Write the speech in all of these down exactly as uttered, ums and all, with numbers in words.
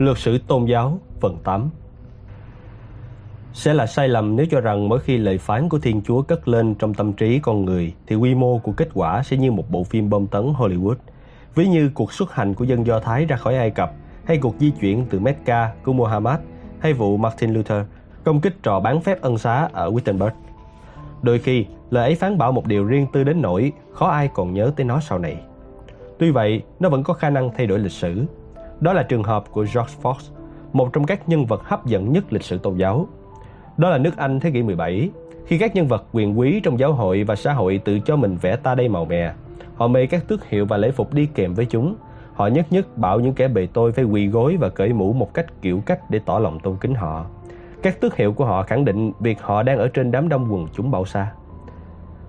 Lược sử tôn giáo phần tám. Sẽ là sai lầm nếu cho rằng mỗi khi lời phán của Thiên Chúa cất lên trong tâm trí con người thì quy mô của kết quả sẽ như một bộ phim bom tấn Hollywood, ví như cuộc xuất hành của dân Do Thái ra khỏi Ai Cập, hay cuộc di chuyển từ Mecca của Muhammad, hay vụ Martin Luther công kích trò bán phép ân xá ở Wittenberg. Đôi khi, lời ấy phán bảo một điều riêng tư đến nỗi khó ai còn nhớ tới nó sau này. Tuy vậy, nó vẫn có khả năng thay đổi lịch sử. Đó là trường hợp của George Fox, một trong các nhân vật hấp dẫn nhất lịch sử tôn giáo. Đó là nước Anh thế kỷ mười bảy, khi các nhân vật quyền quý trong giáo hội và xã hội tự cho mình vẽ ta đây màu mè. Họ mê các tước hiệu và lễ phục đi kèm với chúng. Họ nhất nhất bảo những kẻ bề tôi phải quỳ gối và cởi mũ một cách kiểu cách để tỏ lòng tôn kính họ. Các tước hiệu của họ khẳng định việc họ đang ở trên đám đông quần chúng bão xa.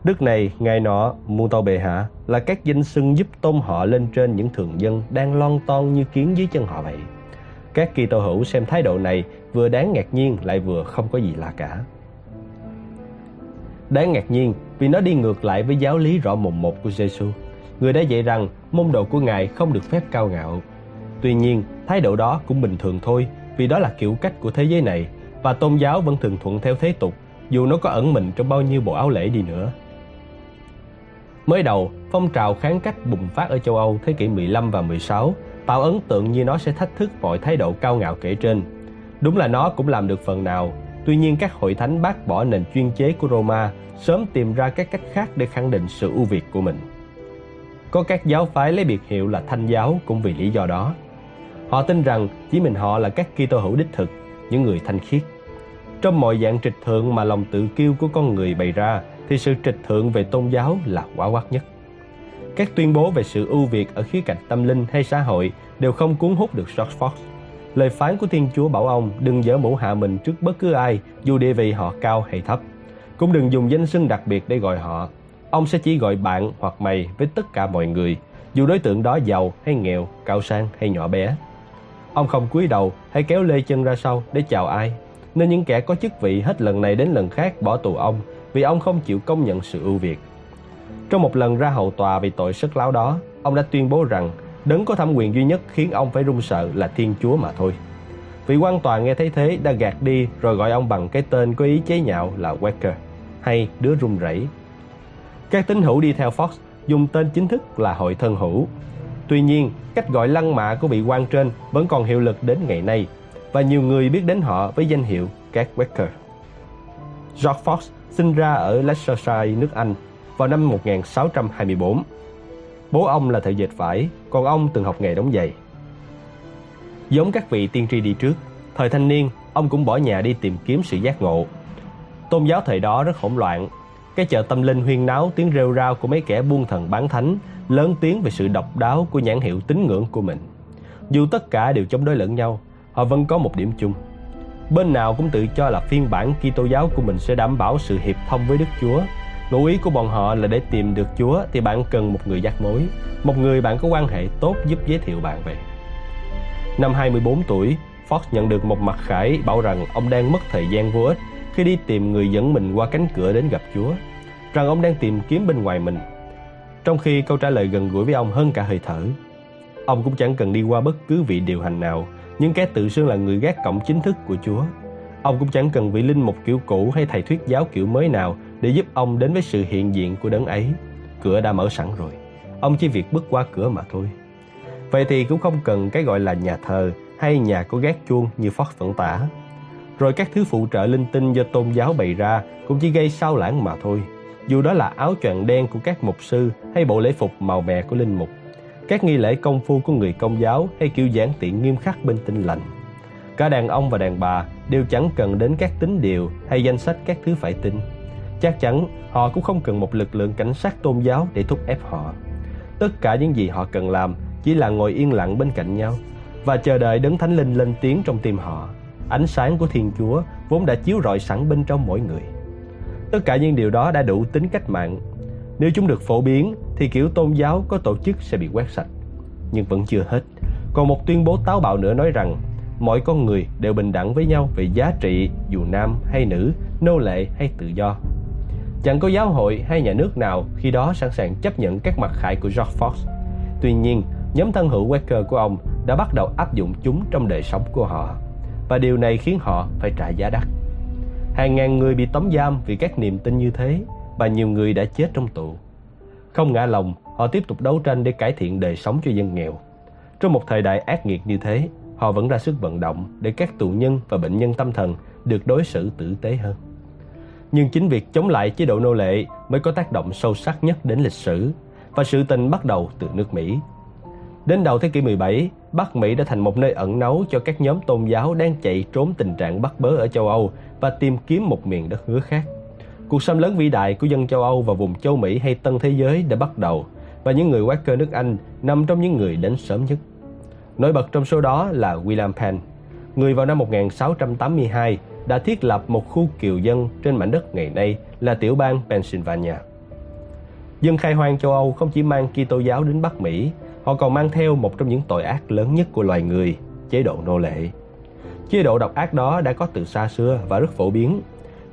Đức này, ngài nọ, muôn tâu bệ hạ là các danh xưng giúp tôn họ lên trên những thường dân đang lon ton như kiến dưới chân họ vậy. Các Kitô hữu xem thái độ này vừa đáng ngạc nhiên lại vừa không có gì lạ cả. Đáng ngạc nhiên vì nó đi ngược lại với giáo lý rõ mồn một của Giêsu, người đã dạy rằng môn đồ của ngài không được phép cao ngạo. Tuy nhiên, thái độ đó cũng bình thường thôi, vì đó là kiểu cách của thế giới này và tôn giáo vẫn thường thuận theo thế tục, dù nó có ẩn mình trong bao nhiêu bộ áo lễ đi nữa. Mới đầu, phong trào kháng cách bùng phát ở châu Âu thế kỷ mười lăm và mười sáu, tạo ấn tượng như nó sẽ thách thức mọi thái độ cao ngạo kể trên. Đúng là nó cũng làm được phần nào, tuy nhiên các hội thánh bác bỏ nền chuyên chế của Roma sớm tìm ra các cách khác để khẳng định sự ưu việt của mình. Có các giáo phái lấy biệt hiệu là Thanh giáo cũng vì lý do đó. Họ tin rằng chỉ mình họ là các Kitô hữu đích thực, những người thanh khiết. Trong mọi dạng trịch thượng mà lòng tự kiêu của con người bày ra, thì sự trịch thượng về tôn giáo là quá quát nhất. Các tuyên bố về sự ưu việt ở khía cạnh tâm linh hay xã hội đều không cuốn hút được George Fox. Lời phán của Thiên Chúa bảo ông đừng giở mũ hạ mình trước bất cứ ai, dù địa vị họ cao hay thấp. Cũng đừng dùng danh xưng đặc biệt để gọi họ. Ông sẽ chỉ gọi bạn hoặc mày với tất cả mọi người, dù đối tượng đó giàu hay nghèo, cao sang hay nhỏ bé. Ông không cúi đầu hay kéo lê chân ra sau để chào ai, nên những kẻ có chức vị hết lần này đến lần khác bỏ tù ông vì ông không chịu công nhận sự ưu việt. Trong một lần ra hầu tòa vì tội sất láo đó, ông đã tuyên bố rằng đấng có thẩm quyền duy nhất khiến ông phải run sợ là Thiên Chúa mà thôi. Vị quan tòa nghe thấy thế đã gạt đi rồi gọi ông bằng cái tên có ý chế nhạo là Wacker, hay đứa run rẩy. Các tín hữu đi theo Fox dùng tên chính thức là Hội Thân Hữu. Tuy nhiên, cách gọi lăng mạ của vị quan trên vẫn còn hiệu lực đến ngày nay, và nhiều người biết đến họ với danh hiệu các Wacker. George Fox sinh ra ở Leicestershire, nước Anh, vào năm một nghìn sáu trăm hai mươi tư. Bố ông là thợ dệt vải, còn ông từng học nghề đóng giày. Giống các vị tiên tri đi trước, thời thanh niên, ông cũng bỏ nhà đi tìm kiếm sự giác ngộ. Tôn giáo thời đó rất hỗn loạn. Cái chợ tâm linh huyên náo, tiếng rêu rao của mấy kẻ buôn thần bán thánh, lớn tiếng về sự độc đáo của nhãn hiệu tín ngưỡng của mình. Dù tất cả đều chống đối lẫn nhau, họ vẫn có một điểm chung. Bên nào cũng tự cho là phiên bản Kitô giáo của mình sẽ đảm bảo sự hiệp thông với Đức Chúa. Ngụ ý của bọn họ là để tìm được Chúa thì bạn cần một người giác mối, một người bạn có quan hệ tốt giúp giới thiệu bạn về. Năm hai mươi tư tuổi, Fox nhận được một mặc khải bảo rằng ông đang mất thời gian vô ích khi đi tìm người dẫn mình qua cánh cửa đến gặp Chúa, rằng ông đang tìm kiếm bên ngoài mình, trong khi câu trả lời gần gũi với ông hơn cả hơi thở. Ông cũng chẳng cần đi qua bất cứ vị điều hành nào, những kẻ tự xưng là người gác cổng chính thức của Chúa. Ông cũng chẳng cần vị linh mục kiểu cũ hay thầy thuyết giáo kiểu mới nào để giúp ông đến với sự hiện diện của đấng ấy. Cửa đã mở sẵn rồi, ông chỉ việc bước qua cửa mà thôi. Vậy thì cũng không cần cái gọi là nhà thờ hay nhà có gác chuông như Fox vẫn tả. Rồi các thứ phụ trợ linh tinh do tôn giáo bày ra cũng chỉ gây sao lãng mà thôi, dù đó là áo choàng đen của các mục sư hay bộ lễ phục màu mè của linh mục, các nghi lễ công phu của người Công giáo hay kiểu giản tiện nghiêm khắc bên Tin lành. Cả đàn ông và đàn bà đều chẳng cần đến các tín điều hay danh sách các thứ phải tin. Chắc chắn họ cũng không cần một lực lượng cảnh sát tôn giáo để thúc ép họ. Tất cả những gì họ cần làm chỉ là ngồi yên lặng bên cạnh nhau và chờ đợi đấng thánh linh lên tiếng trong tim họ. Ánh sáng của Thiên Chúa vốn đã chiếu rọi sẵn bên trong mỗi người. Tất cả những điều đó đã đủ tính cách mạng. Nếu chúng được phổ biến thì kiểu tôn giáo có tổ chức sẽ bị quét sạch. Nhưng vẫn chưa hết, còn một tuyên bố táo bạo nữa nói rằng mọi con người đều bình đẳng với nhau về giá trị, dù nam hay nữ, nô lệ hay tự do. Chẳng có giáo hội hay nhà nước nào khi đó sẵn sàng chấp nhận các mặc khải của George Fox. Tuy nhiên, nhóm thân hữu Quaker của ông đã bắt đầu áp dụng chúng trong đời sống của họ, và điều này khiến họ phải trả giá đắt. Hàng ngàn người bị tống giam vì các niềm tin như thế, và nhiều người đã chết trong tù. Không ngã lòng, họ tiếp tục đấu tranh để cải thiện đời sống cho dân nghèo. Trong một thời đại ác nghiệt như thế, họ vẫn ra sức vận động để các tù nhân và bệnh nhân tâm thần được đối xử tử tế hơn. Nhưng chính việc chống lại chế độ nô lệ mới có tác động sâu sắc nhất đến lịch sử, và sự tình bắt đầu từ nước Mỹ. Đến đầu thế kỷ mười bảy, Bắc Mỹ đã thành một nơi ẩn náu cho các nhóm tôn giáo đang chạy trốn tình trạng bắt bớ ở châu Âu và tìm kiếm một miền đất hứa khác. Cuộc xâm lấn vĩ đại của dân châu Âu và vùng châu Mỹ hay Tân Thế Giới đã bắt đầu, và những người Quaker nước Anh nằm trong những người đến sớm nhất. Nổi bật trong số đó là William Penn, người vào năm một nghìn sáu trăm tám mươi hai đã thiết lập một khu kiều dân trên mảnh đất ngày nay là tiểu bang Pennsylvania. Dân khai hoang châu Âu không chỉ mang Ki-tô giáo đến Bắc Mỹ, họ còn mang theo một trong những tội ác lớn nhất của loài người, chế độ nô lệ. Chế độ độc ác đó đã có từ xa xưa và rất phổ biến.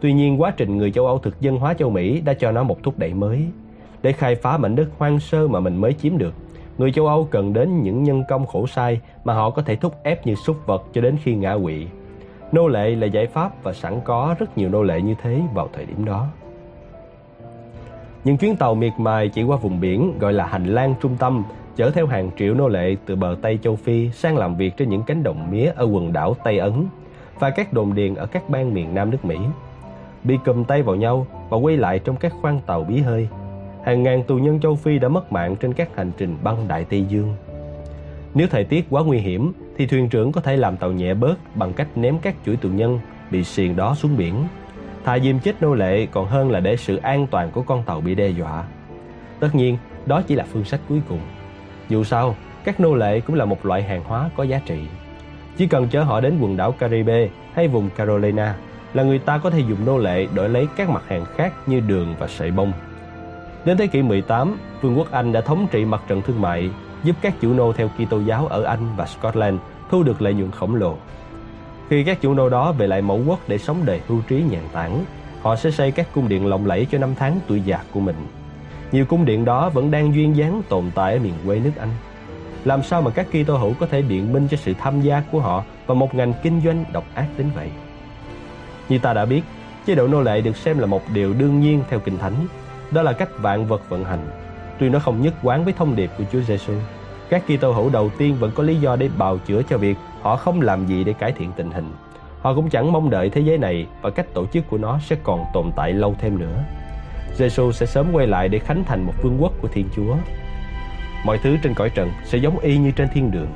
Tuy nhiên, quá trình người châu Âu thực dân hóa châu Mỹ đã cho nó một thúc đẩy mới. Để khai phá mảnh đất hoang sơ mà mình mới chiếm được, người châu Âu cần đến những nhân công khổ sai mà họ có thể thúc ép như súc vật cho đến khi ngã quỵ. Nô lệ là giải pháp, và sẵn có rất nhiều nô lệ như thế vào thời điểm đó. Những chuyến tàu miệt mài chỉ qua vùng biển gọi là hành lang trung tâm chở theo hàng triệu nô lệ từ bờ Tây Châu Phi sang làm việc trên những cánh đồng mía ở quần đảo Tây Ấn và các đồn điền ở các bang miền Nam nước Mỹ. Bị cầm tay vào nhau và quay lại trong các khoang tàu bí hơi, hàng ngàn tù nhân châu Phi đã mất mạng trên các hành trình băng Đại Tây Dương. Nếu thời tiết quá nguy hiểm thì thuyền trưởng có thể làm tàu nhẹ bớt bằng cách ném các chuỗi tù nhân bị xiềng đó xuống biển. Thà giam chết nô lệ còn hơn là để sự an toàn của con tàu bị đe dọa. Tất nhiên, đó chỉ là phương sách cuối cùng. Dù sao, các nô lệ cũng là một loại hàng hóa có giá trị. Chỉ cần chở họ đến quần đảo Caribe hay vùng Carolina là người ta có thể dùng nô lệ đổi lấy các mặt hàng khác như đường và sợi bông. Đến thế kỷ mười tám, Vương quốc Anh đã thống trị mặt trận thương mại, giúp các chủ nô theo Kitô giáo ở Anh và Scotland thu được lợi nhuận khổng lồ. Khi các chủ nô đó về lại mẫu quốc để sống đời hưu trí nhàn tản, họ sẽ xây các cung điện lộng lẫy cho năm tháng tuổi già của mình. Nhiều cung điện đó vẫn đang duyên dáng tồn tại ở miền quê nước Anh. Làm sao mà các Kitô hữu có thể biện minh cho sự tham gia của họ vào một ngành kinh doanh độc ác đến vậy? Như ta đã biết, chế độ nô lệ được xem là một điều đương nhiên theo Kinh Thánh. Đó là cách vạn vật vận hành. Tuy nó không nhất quán với thông điệp của Chúa Giêsu, các Kitô hữu đầu tiên vẫn có lý do để bào chữa cho việc họ không làm gì để cải thiện tình hình. Họ cũng chẳng mong đợi thế giới này và cách tổ chức của nó sẽ còn tồn tại lâu thêm nữa. Giêsu sẽ sớm quay lại để khánh thành một vương quốc của Thiên Chúa. Mọi thứ trên cõi trần sẽ giống y như trên thiên đường.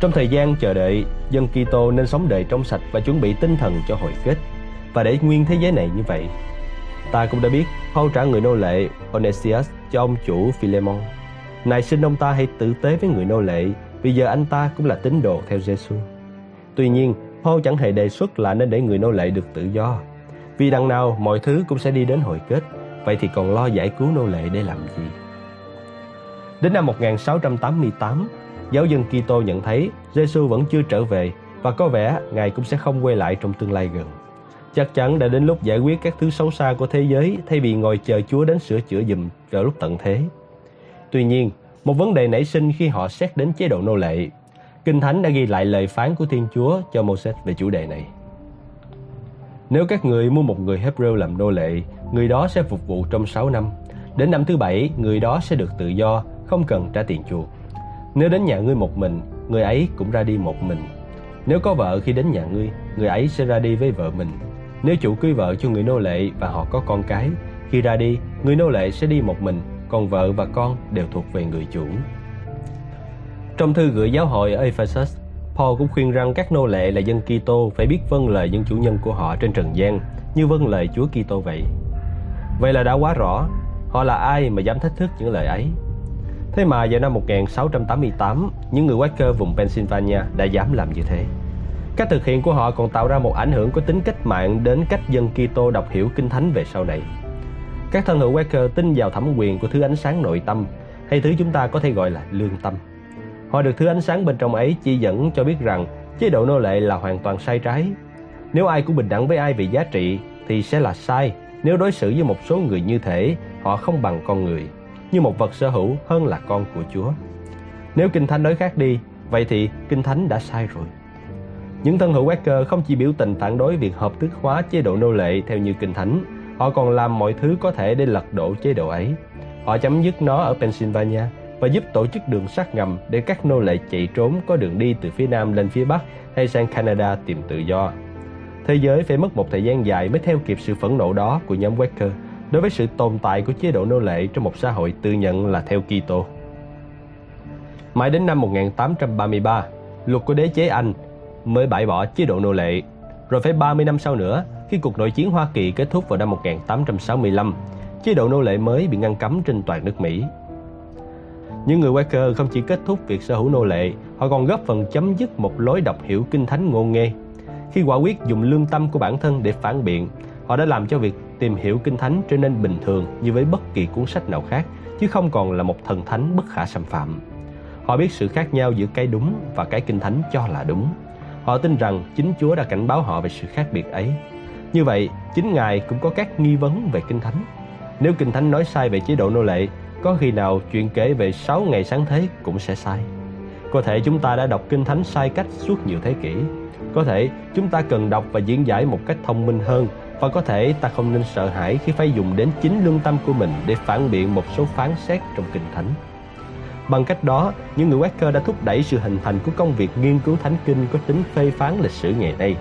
Trong thời gian chờ đợi, dân Kitô nên sống đời trong sạch và chuẩn bị tinh thần cho hồi kết, và để nguyên thế giới này như vậy. Ta cũng đã biết Paul trả người nô lệ Onesius cho ông chủ Philemon. Này xin ông ta hãy tử tế với người nô lệ, vì giờ anh ta cũng là tín đồ theo Giêsu. Tuy nhiên, Paul chẳng hề đề xuất là nên để người nô lệ được tự do, vì đằng nào mọi thứ cũng sẽ đi đến hồi kết. Vậy thì còn lo giải cứu nô lệ để làm gì? Đến năm một nghìn sáu trăm tám mươi tám, giáo dân Kitô nhận thấy Giêsu vẫn chưa trở về, và có vẻ Ngài cũng sẽ không quay lại trong tương lai gần. Chắc chắn đã đến lúc giải quyết các thứ xấu xa của thế giới thay vì ngồi chờ Chúa đến sửa chữa giùm vào lúc tận thế. Tuy nhiên, một vấn đề nảy sinh khi họ xét đến chế độ nô lệ. Kinh Thánh đã ghi lại lời phán của Thiên Chúa cho Mô-sét về chủ đề này. Nếu các người mua một người Hebrew làm nô lệ, người đó sẽ phục vụ trong sáu năm. Đến năm thứ bảy, người đó sẽ được tự do, không cần trả tiền chuộc. Nếu đến nhà ngươi một mình, người ấy cũng ra đi một mình. Nếu có vợ khi đến nhà ngươi, người ấy sẽ ra đi với vợ mình. Nếu chủ cưới vợ cho người nô lệ và họ có con cái, khi ra đi, người nô lệ sẽ đi một mình, còn vợ và con đều thuộc về người chủ. Trong thư gửi giáo hội ở Ephesus, Paul cũng khuyên rằng các nô lệ là dân Kitô phải biết vâng lời những chủ nhân của họ trên trần gian, như vâng lời Chúa Kitô vậy. Vậy là đã quá rõ, họ là ai mà dám thách thức những lời ấy? Thế mà vào năm một nghìn sáu trăm tám mươi tám, những người Quaker vùng Pennsylvania đã dám làm như thế. Cách thực hiện của họ còn tạo ra một ảnh hưởng có tính cách mạng đến cách dân Kitô đọc hiểu Kinh Thánh về sau này. Các thân hữu Quaker tin vào thẩm quyền của thứ ánh sáng nội tâm, hay thứ chúng ta có thể gọi là lương tâm. Họ được thứ ánh sáng bên trong ấy chỉ dẫn cho biết rằng chế độ nô lệ là hoàn toàn sai trái. Nếu ai cũng bình đẳng với ai về giá trị thì sẽ là sai nếu đối xử với một số người như thể họ không bằng con người, như một vật sở hữu hơn là con của Chúa. Nếu Kinh Thánh nói khác đi, vậy thì Kinh Thánh đã sai rồi. Những thân hữu Quaker không chỉ biểu tình phản đối việc hợp thức hóa chế độ nô lệ theo như Kinh Thánh, họ còn làm mọi thứ có thể để lật đổ chế độ ấy. Họ chấm dứt nó ở Pennsylvania và giúp tổ chức đường sắt ngầm để các nô lệ chạy trốn có đường đi từ phía Nam lên phía Bắc hay sang Canada tìm tự do. Thế giới phải mất một thời gian dài mới theo kịp sự phẫn nộ đó của nhóm Quaker đối với sự tồn tại của chế độ nô lệ trong một xã hội tự nhận là theo Kitô. Mãi đến năm một nghìn tám trăm ba mươi ba, luật của đế chế Anh mới bãi bỏ chế độ nô lệ. Rồi phải ba mươi năm sau nữa, khi cuộc nội chiến Hoa Kỳ kết thúc vào năm một nghìn tám trăm sáu mươi lăm, chế độ nô lệ mới bị ngăn cấm trên toàn nước Mỹ. Những người Quaker không chỉ kết thúc việc sở hữu nô lệ, họ còn góp phần chấm dứt một lối đọc hiểu Kinh Thánh ngô nghê. Khi quả quyết dùng lương tâm của bản thân để phản biện, họ đã làm cho việc tìm hiểu Kinh Thánh trở nên bình thường như với bất kỳ cuốn sách nào khác, chứ không còn là một thần thánh bất khả xâm phạm. Họ biết sự khác nhau giữa cái đúng và cái Kinh Thánh cho là đúng. Họ tin rằng chính Chúa đã cảnh báo họ về sự khác biệt ấy. Như vậy, chính Ngài cũng có các nghi vấn về Kinh Thánh. Nếu Kinh Thánh nói sai về chế độ nô lệ, có khi nào chuyện kể về sáu ngày sáng thế cũng sẽ sai. Có thể chúng ta đã đọc Kinh Thánh sai cách suốt nhiều thế kỷ. Có thể chúng ta cần đọc và diễn giải một cách thông minh hơn. Và có thể ta không nên sợ hãi khi phải dùng đến chính lương tâm của mình để phản biện một số phán xét trong Kinh Thánh. Bằng cách đó, những người Quaker đã thúc đẩy sự hình thành của công việc nghiên cứu Thánh Kinh có tính phê phán lịch sử ngày nay.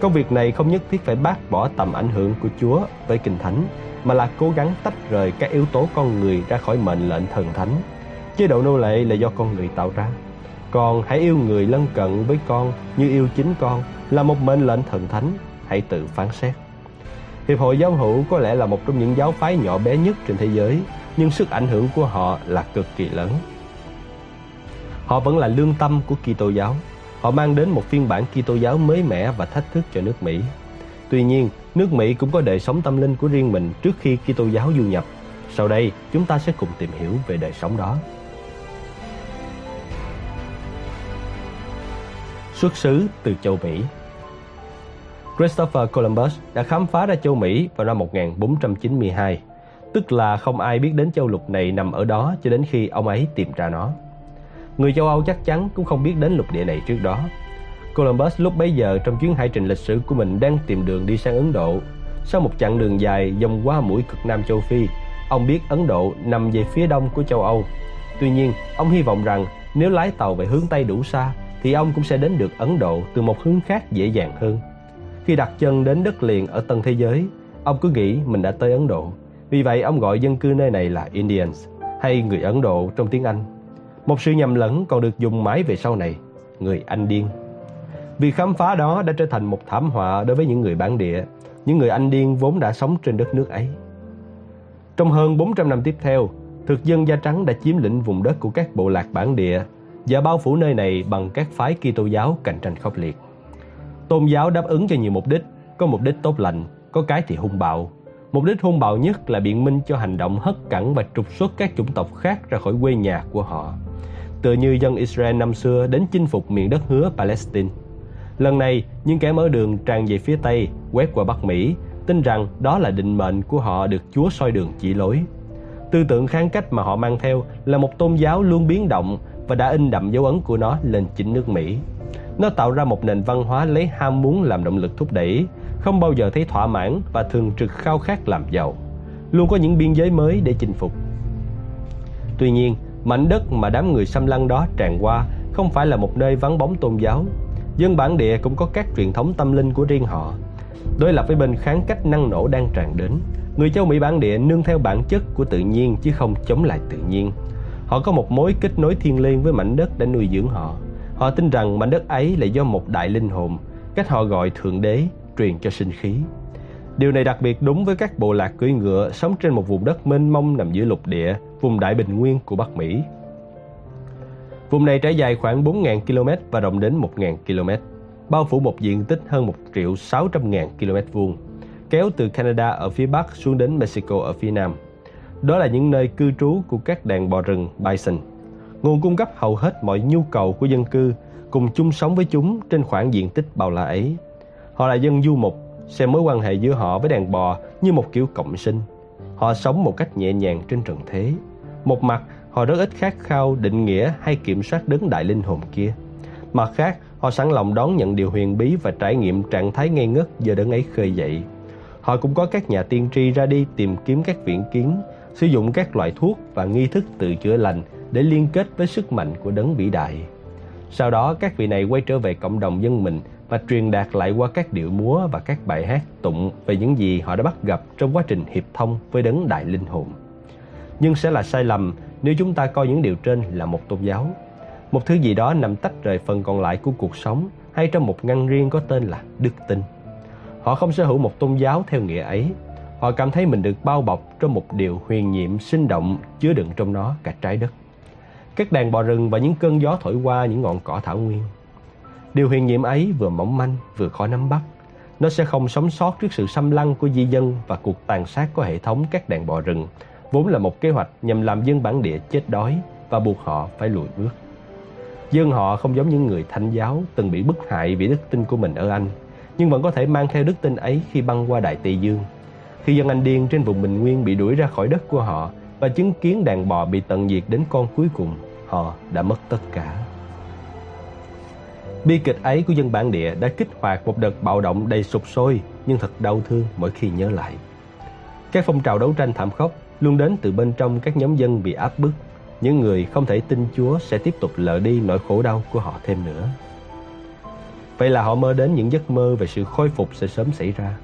Công việc này không nhất thiết phải bác bỏ tầm ảnh hưởng của Chúa với Kinh Thánh, mà là cố gắng tách rời các yếu tố con người ra khỏi mệnh lệnh thần thánh. Chế độ nô lệ là do con người tạo ra. Còn hãy yêu người lân cận với con như yêu chính con là một mệnh lệnh thần thánh, hãy tự phán xét. Hiệp hội giáo hữu có lẽ là một trong những giáo phái nhỏ bé nhất trên thế giới, nhưng sức ảnh hưởng của họ là cực kỳ lớn. Họ vẫn là lương tâm của Kitô giáo. Họ mang đến một phiên bản Kitô giáo mới mẻ và thách thức cho nước Mỹ. Tuy nhiên, nước Mỹ cũng có đời sống tâm linh của riêng mình trước khi Kitô giáo du nhập. Sau đây, chúng ta sẽ cùng tìm hiểu về đời sống đó. Xuất xứ từ châu Mỹ. Christopher Columbus đã khám phá ra châu Mỹ vào năm một nghìn bốn trăm chín mươi hai, tức là không ai biết đến châu lục này nằm ở đó cho đến khi ông ấy tìm ra nó. Người châu Âu chắc chắn cũng không biết đến lục địa này trước đó. Columbus lúc bấy giờ trong chuyến hải trình lịch sử của mình đang tìm đường đi sang Ấn Độ. Sau một chặng đường dài vòng qua mũi cực Nam châu Phi, ông biết Ấn Độ nằm về phía đông của châu Âu. Tuy nhiên, ông hy vọng rằng nếu lái tàu về hướng Tây đủ xa, thì ông cũng sẽ đến được Ấn Độ từ một hướng khác dễ dàng hơn. Khi đặt chân đến đất liền ở Tân Thế Giới, ông cứ nghĩ mình đã tới Ấn Độ. Vì vậy, ông gọi dân cư nơi này là Indians, hay người Ấn Độ trong tiếng Anh. Một sự nhầm lẫn còn được dùng mãi về sau này, người Anh điên. Việc khám phá đó đã trở thành một thảm họa đối với những người bản địa, những người Anh điên vốn đã sống trên đất nước ấy. Trong hơn bốn trăm năm tiếp theo, thực dân da trắng đã chiếm lĩnh vùng đất của các bộ lạc bản địa và bao phủ nơi này bằng các phái Kitô giáo cạnh tranh khốc liệt. Tôn giáo đáp ứng cho nhiều mục đích, có mục đích tốt lành, có cái thì hung bạo. Mục đích hung bạo nhất là biện minh cho hành động hất cẳng và trục xuất các chủng tộc khác ra khỏi quê nhà của họ. Tựa như dân Israel năm xưa đến chinh phục miền đất hứa Palestine. Lần này, những kẻ mở đường tràn về phía Tây, quét qua Bắc Mỹ, tin rằng đó là định mệnh của họ được Chúa soi đường chỉ lối. Tư tưởng kháng cách mà họ mang theo là một tôn giáo luôn biến động và đã in đậm dấu ấn của nó lên chính nước Mỹ. Nó tạo ra một nền văn hóa lấy ham muốn làm động lực thúc đẩy, không bao giờ thấy thỏa mãn và thường trực khao khát làm giàu. Luôn có những biên giới mới để chinh phục. Tuy nhiên, mảnh đất mà đám người xâm lăng đó tràn qua không phải là một nơi vắng bóng tôn giáo. Dân bản địa cũng có các truyền thống tâm linh của riêng họ. Đối lập với bên kháng cách năng nổ đang tràn đến, người châu Mỹ bản địa nương theo bản chất của tự nhiên chứ không chống lại tự nhiên. Họ có một mối kết nối thiêng liêng với mảnh đất đã nuôi dưỡng họ. Họ tin rằng mảnh đất ấy là do một đại linh hồn, cách họ gọi Thượng Đế, truyền cho sinh khí. Điều này đặc biệt đúng với các bộ lạc cưỡi ngựa sống trên một vùng đất mênh mông nằm giữa lục địa, vùng Đại Bình Nguyên của Bắc Mỹ. Vùng này trải dài khoảng bốn nghìn ki lô mét và rộng đến một nghìn ki lô mét, bao phủ một diện tích hơn một triệu sáu trăm nghìn ki lô mét vuông, kéo từ Canada ở phía Bắc xuống đến Mexico ở phía Nam. Đó là những nơi cư trú của các đàn bò rừng bison, nguồn cung cấp hầu hết mọi nhu cầu của dân cư, cùng chung sống với chúng trên khoảng diện tích bao la ấy. Họ là dân du mục, xem mối quan hệ giữa họ với đàn bò như một kiểu cộng sinh. Họ sống một cách nhẹ nhàng trên trần thế. Một mặt, họ rất ít khát khao định nghĩa hay kiểm soát đấng đại linh hồn kia. Mặt khác, họ sẵn lòng đón nhận điều huyền bí và trải nghiệm trạng thái ngây ngất do đấng ấy khơi dậy. Họ cũng có các nhà tiên tri ra đi tìm kiếm các viễn kiến, sử dụng các loại thuốc và nghi thức tự chữa lành để liên kết với sức mạnh của đấng vĩ đại. Sau đó, các vị này quay trở về cộng đồng dân mình và truyền đạt lại qua các điệu múa và các bài hát tụng về những gì họ đã bắt gặp trong quá trình hiệp thông với đấng đại linh hồn. Nhưng sẽ là sai lầm nếu chúng ta coi những điều trên là một tôn giáo, một thứ gì đó nằm tách rời phần còn lại của cuộc sống hay trong một ngăn riêng có tên là đức tin. Họ không sở hữu một tôn giáo theo nghĩa ấy. Họ cảm thấy mình được bao bọc trong một điều huyền nhiệm sinh động chứa đựng trong nó cả trái đất, các đàn bò rừng và những cơn gió thổi qua những ngọn cỏ thảo nguyên. Điều huyền nhiệm ấy vừa mỏng manh vừa khó nắm bắt. Nó sẽ không sống sót trước sự xâm lăng của di dân và cuộc tàn sát có hệ thống các đàn bò rừng, vốn là một kế hoạch nhằm làm dân bản địa chết đói và buộc họ phải lùi bước. Dân họ không giống những người Thánh giáo từng bị bức hại vì đức tin của mình ở Anh, nhưng vẫn có thể mang theo đức tin ấy khi băng qua Đại Tây Dương. Khi dân Anh điên trên vùng Bình Nguyên bị đuổi ra khỏi đất của họ và chứng kiến đàn bò bị tận diệt đến con cuối cùng, họ đã mất tất cả. Bi kịch ấy của dân bản địa đã kích hoạt một đợt bạo động đầy sục sôi nhưng thật đau thương mỗi khi nhớ lại. Các phong trào đấu tranh thảm khốc luôn đến từ bên trong các nhóm dân bị áp bức. Những người không thể tin Chúa sẽ tiếp tục lờ đi nỗi khổ đau của họ thêm nữa. Vậy là họ mơ đến những giấc mơ về sự khôi phục sẽ sớm xảy ra.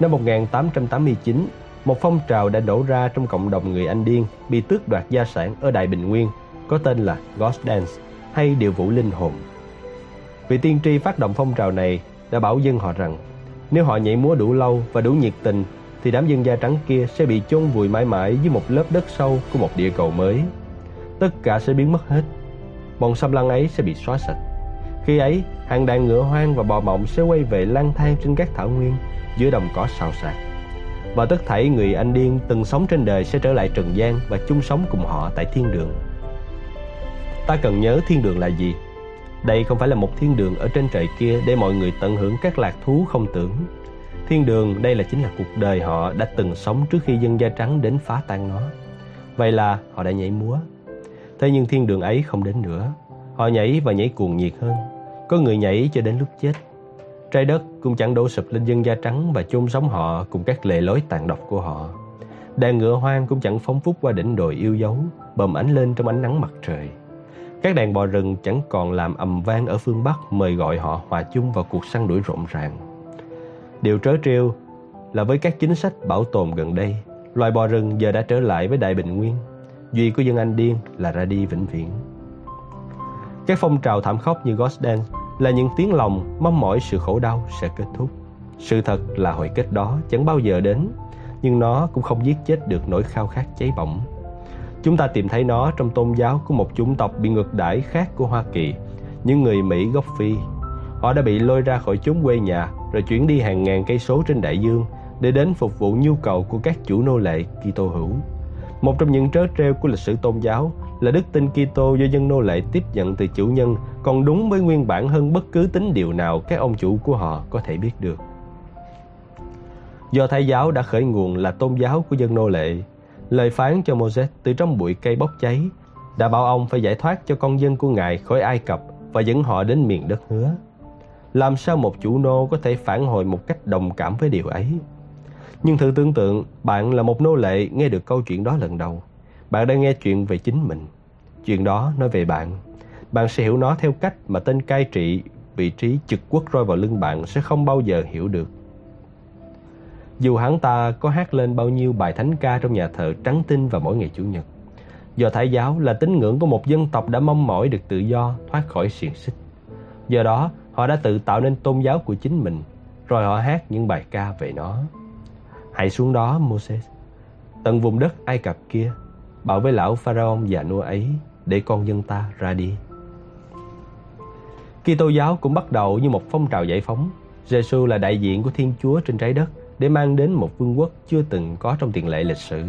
Năm một nghìn tám trăm tám mươi chín, một phong trào đã nổ ra trong cộng đồng người Anh điên bị tước đoạt gia sản ở Đại Bình Nguyên, có tên là Ghost Dance hay Điệu Vũ Linh Hồn. Vị tiên tri phát động phong trào này đã bảo dân họ rằng nếu họ nhảy múa đủ lâu và đủ nhiệt tình thì đám dân da trắng kia sẽ bị chôn vùi mãi mãi dưới một lớp đất sâu của một địa cầu mới. Tất cả sẽ biến mất hết. Bọn xâm lăng ấy sẽ bị xóa sạch. Khi ấy, hàng đàn ngựa hoang và bò mộng sẽ quay về lang thang trên các thảo nguyên giữa đồng cỏ xào xạc. Và tất thảy người Anh điên từng sống trên đời sẽ trở lại trần gian và chung sống cùng họ tại thiên đường. Ta cần nhớ thiên đường là gì? Đây không phải là một thiên đường ở trên trời kia để mọi người tận hưởng các lạc thú không tưởng. Thiên đường đây là chính là cuộc đời họ đã từng sống trước khi dân da trắng đến phá tan nó. Vậy là họ đã nhảy múa. Thế nhưng thiên đường ấy không đến nữa. Họ nhảy và nhảy cuồng nhiệt hơn. Có người nhảy cho đến lúc chết. Trái đất cũng chẳng đổ sụp lên dân da trắng và chôn sống họ cùng các lề lối tàn độc của họ. Đàn ngựa hoang cũng chẳng phóng phúc qua đỉnh đồi yêu dấu, bầm ánh lên trong ánh nắng mặt trời. Các đàn bò rừng chẳng còn làm ầm vang ở phương Bắc mời gọi họ hòa chung vào cuộc săn đuổi rộn ràng. Điều trớ trêu là với các chính sách bảo tồn gần đây, loài bò rừng giờ đã trở lại với Đại Bình Nguyên. Duy của dân Anh điên là ra đi vĩnh viễn. Các phong trào thảm khốc như Ghost Dance là những tiếng lòng mong mỏi sự khổ đau sẽ kết thúc. Sự thật là hồi kết đó chẳng bao giờ đến, nhưng nó cũng không giết chết được nỗi khao khát cháy bỏng. Chúng ta tìm thấy nó trong tôn giáo của một chủng tộc bị ngược đãi khác của Hoa Kỳ, những người Mỹ gốc Phi. Họ đã bị lôi ra khỏi chốn quê nhà rồi chuyển đi hàng ngàn cây số trên đại dương để đến phục vụ nhu cầu của các chủ nô lệ Kitô hữu. Một trong những trớ trêu của lịch sử tôn giáo là đức tin Kitô do dân nô lệ tiếp nhận từ chủ nhân còn đúng với nguyên bản hơn bất cứ tín điều nào các ông chủ của họ có thể biết được. Do Thái giáo đã khởi nguồn là tôn giáo của dân nô lệ. Lời phán cho Moses từ trong bụi cây bốc cháy đã bảo ông phải giải thoát cho con dân của ngài khỏi Ai Cập và dẫn họ đến miền đất hứa. Làm sao một chủ nô có thể phản hồi một cách đồng cảm với điều ấy? Nhưng thử tưởng tượng, bạn là một nô lệ nghe được câu chuyện đó lần đầu. Bạn đang nghe chuyện về chính mình. Chuyện đó nói về bạn. Bạn sẽ hiểu nó theo cách mà tên cai trị, vị trí trực quốc roi vào lưng bạn sẽ không bao giờ hiểu được. Dù hắn ta có hát lên bao nhiêu bài thánh ca trong nhà thờ trắng tinh vào mỗi ngày Chủ nhật, Do Thái giáo là tín ngưỡng của một dân tộc đã mong mỏi được tự do thoát khỏi xiềng xích. Do đó, họ đã tự tạo nên tôn giáo của chính mình, rồi họ hát những bài ca về nó. Hãy xuống đó, Moses, tận vùng đất Ai Cập kia, bảo với lão Pharaoh già nua ấy để con dân ta ra đi. Kitô giáo cũng bắt đầu như một phong trào giải phóng. Giê-xu là đại diện của Thiên Chúa trên trái đất để mang đến một vương quốc chưa từng có trong tiền lệ lịch sử.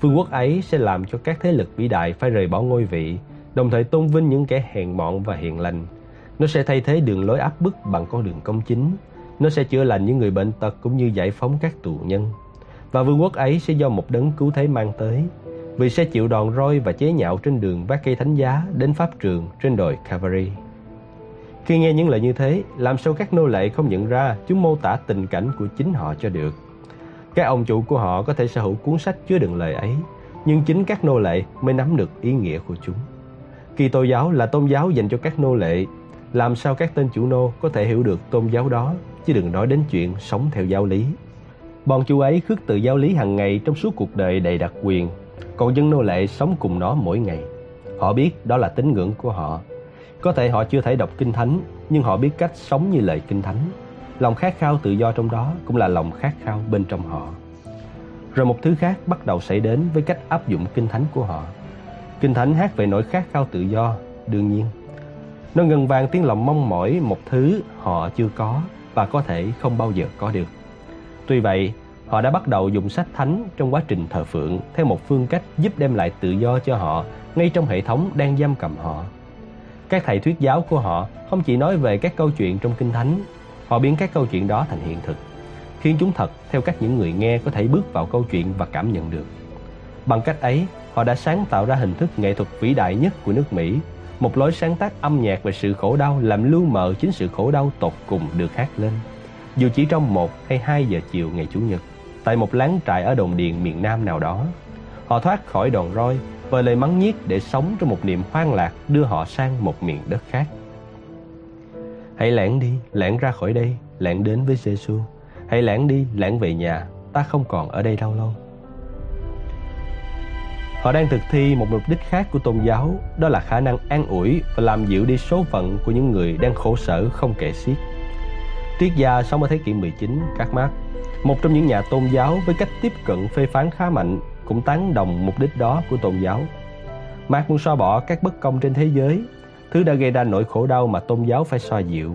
Vương quốc ấy sẽ làm cho các thế lực vĩ đại phải rời bỏ ngôi vị, đồng thời tôn vinh những kẻ hèn mọn và hiền lành. Nó sẽ thay thế đường lối áp bức bằng con đường công chính. Nó sẽ chữa lành những người bệnh tật cũng như giải phóng các tù nhân. Và vương quốc ấy sẽ do một đấng cứu thế mang tới. vì sẽ chịu đòn roi và chế nhạo trên đường vác cây thánh giá đến pháp trường trên đồi Calvary. Khi nghe những lời như thế, làm sao các nô lệ không nhận ra chúng mô tả tình cảnh của chính họ cho được? Các ông chủ của họ có thể sở hữu cuốn sách chứa đựng lời ấy, nhưng chính các nô lệ mới nắm được ý nghĩa của chúng. Kitô giáo là tôn giáo dành cho các nô lệ. Làm sao các tên chủ nô có thể hiểu được tôn giáo đó, chứ đừng nói đến chuyện sống theo giáo lý. Bọn chủ ấy khước từ giáo lý hàng ngày trong suốt cuộc đời đầy đặc quyền, còn dân nô lệ sống cùng nó mỗi ngày. Họ biết đó là tín ngưỡng của họ. Có thể họ chưa thể đọc Kinh Thánh, nhưng họ biết cách sống như lời Kinh Thánh. Lòng khát khao tự do trong đó cũng là lòng khát khao bên trong họ. Rồi một thứ khác bắt đầu xảy đến với cách áp dụng Kinh Thánh của họ. Kinh Thánh hát về nỗi khát khao tự do, đương nhiên. Nó ngân vang tiếng lòng mong mỏi một thứ họ chưa có và có thể không bao giờ có được. Tuy vậy, họ đã bắt đầu dùng sách thánh trong quá trình thờ phượng theo một phương cách giúp đem lại tự do cho họ ngay trong hệ thống đang giam cầm họ. Các thầy thuyết giáo của họ không chỉ nói về các câu chuyện trong Kinh Thánh, họ biến các câu chuyện đó thành hiện thực, khiến chúng thật theo cách những người nghe có thể bước vào câu chuyện và cảm nhận được. Bằng cách ấy, họ đã sáng tạo ra hình thức nghệ thuật vĩ đại nhất của nước Mỹ, một lối sáng tác âm nhạc về sự khổ đau làm lu mờ chính sự khổ đau tột cùng được hát lên, dù chỉ trong một hay hai giờ chiều ngày Chủ nhật, tại một lán trại ở đồn điền miền Nam nào đó. Họ thoát khỏi đòn roi và lời mắng nhiếc để sống trong một niềm hoang lạc đưa họ sang một miền đất khác. Hãy lãng đi, lãng ra khỏi đây, lãng đến với Giê-xu. Hãy lãng đi, lãng về nhà, ta không còn ở đây lâu lâu. Họ đang thực thi một mục đích khác của tôn giáo, đó là khả năng an ủi và làm dịu đi số phận của những người đang khổ sở không kể xiết. Triết gia sống ở thế kỷ mười chín, Karl Marx, một trong những nhà tôn giáo với cách tiếp cận phê phán khá mạnh, cũng tán đồng mục đích đó của tôn giáo. Marx muốn xóa bỏ các bất công trên thế giới, thứ đã gây ra nỗi khổ đau mà tôn giáo phải xoa dịu.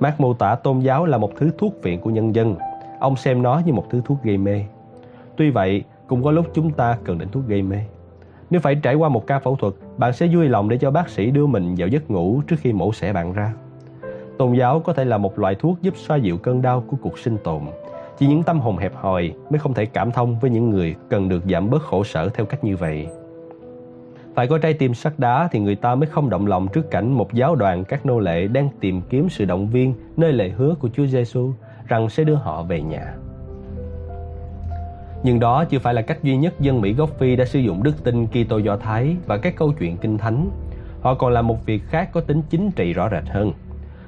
Marx mô tả tôn giáo là một thứ thuốc phiện của nhân dân, ông xem nó như một thứ thuốc gây mê. Tuy vậy, cũng có lúc chúng ta cần đến thuốc gây mê. Nếu phải trải qua một ca phẫu thuật, bạn sẽ vui lòng để cho bác sĩ đưa mình vào giấc ngủ trước khi mổ xẻ bạn ra. Tôn giáo có thể là một loại thuốc giúp xoa dịu cơn đau của cuộc sinh tồn. Chỉ những tâm hồn hẹp hòi mới không thể cảm thông với những người cần được giảm bớt khổ sở theo cách như vậy. Phải có trái tim sắt đá thì người ta mới không động lòng trước cảnh một giáo đoàn các nô lệ đang tìm kiếm sự động viên nơi lời hứa của Chúa Giê-xu rằng sẽ đưa họ về nhà. Nhưng đó chưa phải là cách duy nhất dân Mỹ gốc Phi đã sử dụng đức tin Kitô Do Thái và các câu chuyện Kinh Thánh. Họ còn làm một việc khác có tính chính trị rõ rệt hơn.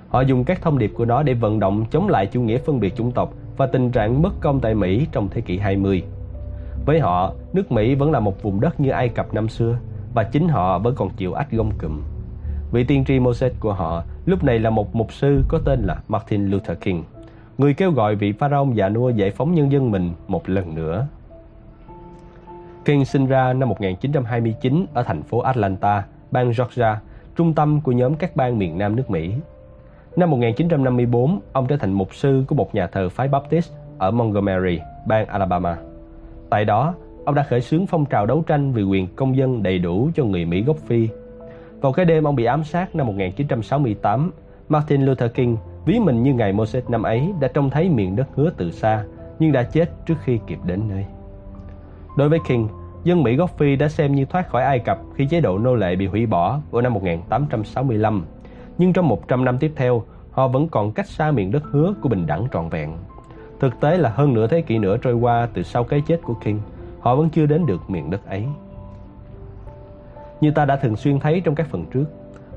Họ dùng các thông điệp của nó để vận động chống lại chủ nghĩa phân biệt chủng tộc và tình trạng bất công tại Mỹ trong thế kỷ hai mươi. Với họ, nước Mỹ vẫn là một vùng đất như Ai Cập năm xưa, và chính họ vẫn còn chịu ách gông cùm. Vị tiên tri Moses của họ lúc này là một mục sư có tên là Martin Luther King, người kêu gọi vị pharaoh già nua giải phóng nhân dân mình một lần nữa. King sinh ra năm một nghìn chín trăm hai mươi chín ở thành phố Atlanta, bang Georgia, trung tâm của nhóm các bang miền Nam nước Mỹ. Năm một nghìn chín trăm năm mươi tư, ông trở thành mục sư của một nhà thờ phái Baptist ở Montgomery, bang Alabama. Tại đó, ông đã khởi xướng phong trào đấu tranh vì quyền công dân đầy đủ cho người Mỹ gốc Phi. Vào cái đêm ông bị ám sát năm một nghìn chín trăm sáu mươi tám, Martin Luther King ví mình như ngày Moses năm ấy đã trông thấy miền đất hứa từ xa, nhưng đã chết trước khi kịp đến nơi. Đối với King, dân Mỹ gốc Phi đã xem như thoát khỏi Ai Cập khi chế độ nô lệ bị hủy bỏ vào năm một nghìn tám trăm sáu mươi lăm. Nhưng trong một trăm năm tiếp theo, họ vẫn còn cách xa miền đất hứa của bình đẳng trọn vẹn. Thực tế là hơn nửa thế kỷ nữa trôi qua từ sau cái chết của King, họ vẫn chưa đến được miền đất ấy. Như ta đã thường xuyên thấy trong các phần trước,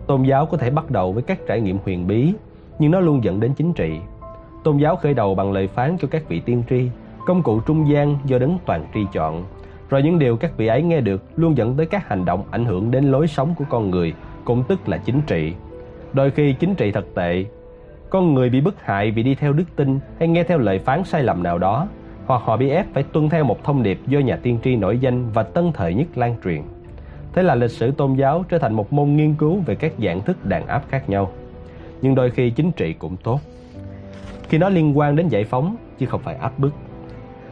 tôn giáo có thể bắt đầu với các trải nghiệm huyền bí, nhưng nó luôn dẫn đến chính trị. Tôn giáo khởi đầu bằng lời phán cho các vị tiên tri, công cụ trung gian do đấng toàn tri chọn. Rồi những điều các vị ấy nghe được luôn dẫn tới các hành động ảnh hưởng đến lối sống của con người, cũng tức là chính trị. Đôi khi chính trị thật tệ. Con người bị bức hại vì đi theo đức tin hay nghe theo lời phán sai lầm nào đó, hoặc họ bị ép phải tuân theo một thông điệp do nhà tiên tri nổi danh và tân thời nhất lan truyền. Thế là lịch sử tôn giáo trở thành một môn nghiên cứu về các dạng thức đàn áp khác nhau. Nhưng đôi khi chính trị cũng tốt, khi nó liên quan đến giải phóng chứ không phải áp bức.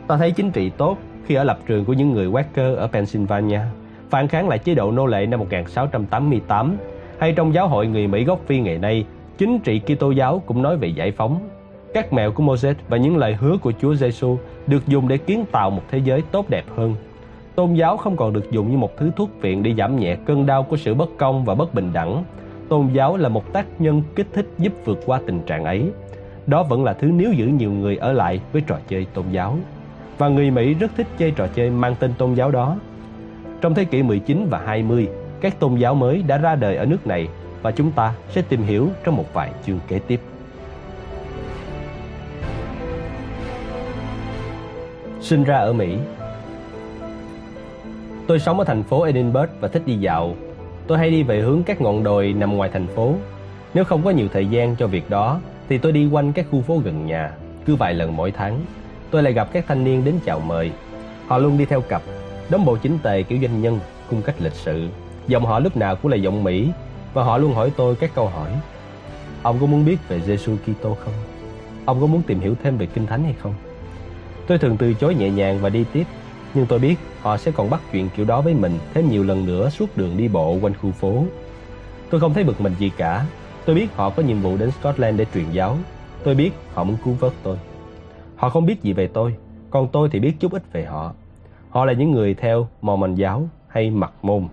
Ta thấy chính trị tốt khi ở lập trường của những người Quaker ở Pennsylvania phản kháng lại chế độ nô lệ năm một nghìn sáu trăm tám mươi tám, hay trong giáo hội người Mỹ gốc Phi ngày nay, chính trị Kitô giáo cũng nói về giải phóng. Các mẹo của Moses và những lời hứa của Chúa Giê-xu được dùng để kiến tạo một thế giới tốt đẹp hơn. Tôn giáo không còn được dùng như một thứ thuốc viện để giảm nhẹ cơn đau của sự bất công và bất bình đẳng. Tôn giáo là một tác nhân kích thích giúp vượt qua tình trạng ấy. Đó vẫn là thứ níu giữ nhiều người ở lại với trò chơi tôn giáo. Và người Mỹ rất thích chơi trò chơi mang tên tôn giáo đó. Trong thế kỷ mười chín và hai mươi, các tôn giáo mới đã ra đời ở nước này và chúng ta sẽ tìm hiểu trong một vài chương kế tiếp. Sinh ra ở Mỹ. Tôi sống ở thành phố Edinburgh và thích đi dạo. Tôi hay đi về hướng các ngọn đồi nằm ngoài thành phố. Nếu không có nhiều thời gian cho việc đó, thì tôi đi quanh các khu phố gần nhà. Cứ vài lần mỗi tháng, tôi lại gặp các thanh niên đến chào mời. Họ luôn đi theo cặp, đóng bộ chỉnh tề kiểu doanh nhân, cung cách lịch sự. Giọng họ lúc nào cũng là giọng Mỹ, và họ luôn hỏi tôi các câu hỏi. Ông có muốn biết về Giê-xu Ki-tô không? Ông có muốn tìm hiểu thêm về Kinh Thánh hay không? Tôi thường từ chối nhẹ nhàng và đi tiếp, nhưng tôi biết họ sẽ còn bắt chuyện kiểu đó với mình thêm nhiều lần nữa suốt đường đi bộ quanh khu phố. Tôi không thấy bực mình gì cả. Tôi biết họ có nhiệm vụ đến Scotland để truyền giáo. Tôi biết họ muốn cứu vớt tôi. Họ không biết gì về tôi, còn tôi thì biết chút ít về họ. Họ là những người theo Mormon giáo hay Mặc Môn,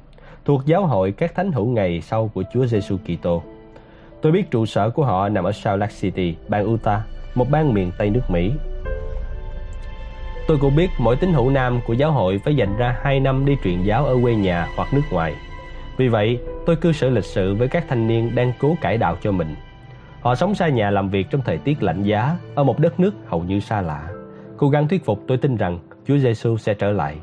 thuộc giáo hội các thánh hữu ngày sau của Chúa Giê-xu Ki-tô. Tôi biết trụ sở của họ nằm ở Salt Lake City, bang Utah, một bang miền Tây nước Mỹ. Tôi cũng biết mỗi tín hữu nam của giáo hội phải dành ra hai năm đi truyền giáo ở quê nhà hoặc nước ngoài. Vì vậy, tôi cư xử lịch sự với các thanh niên đang cố cải đạo cho mình. Họ sống xa nhà làm việc trong thời tiết lạnh giá ở một đất nước hầu như xa lạ, cố gắng thuyết phục tôi tin rằng Chúa Giê-xu sẽ trở lại.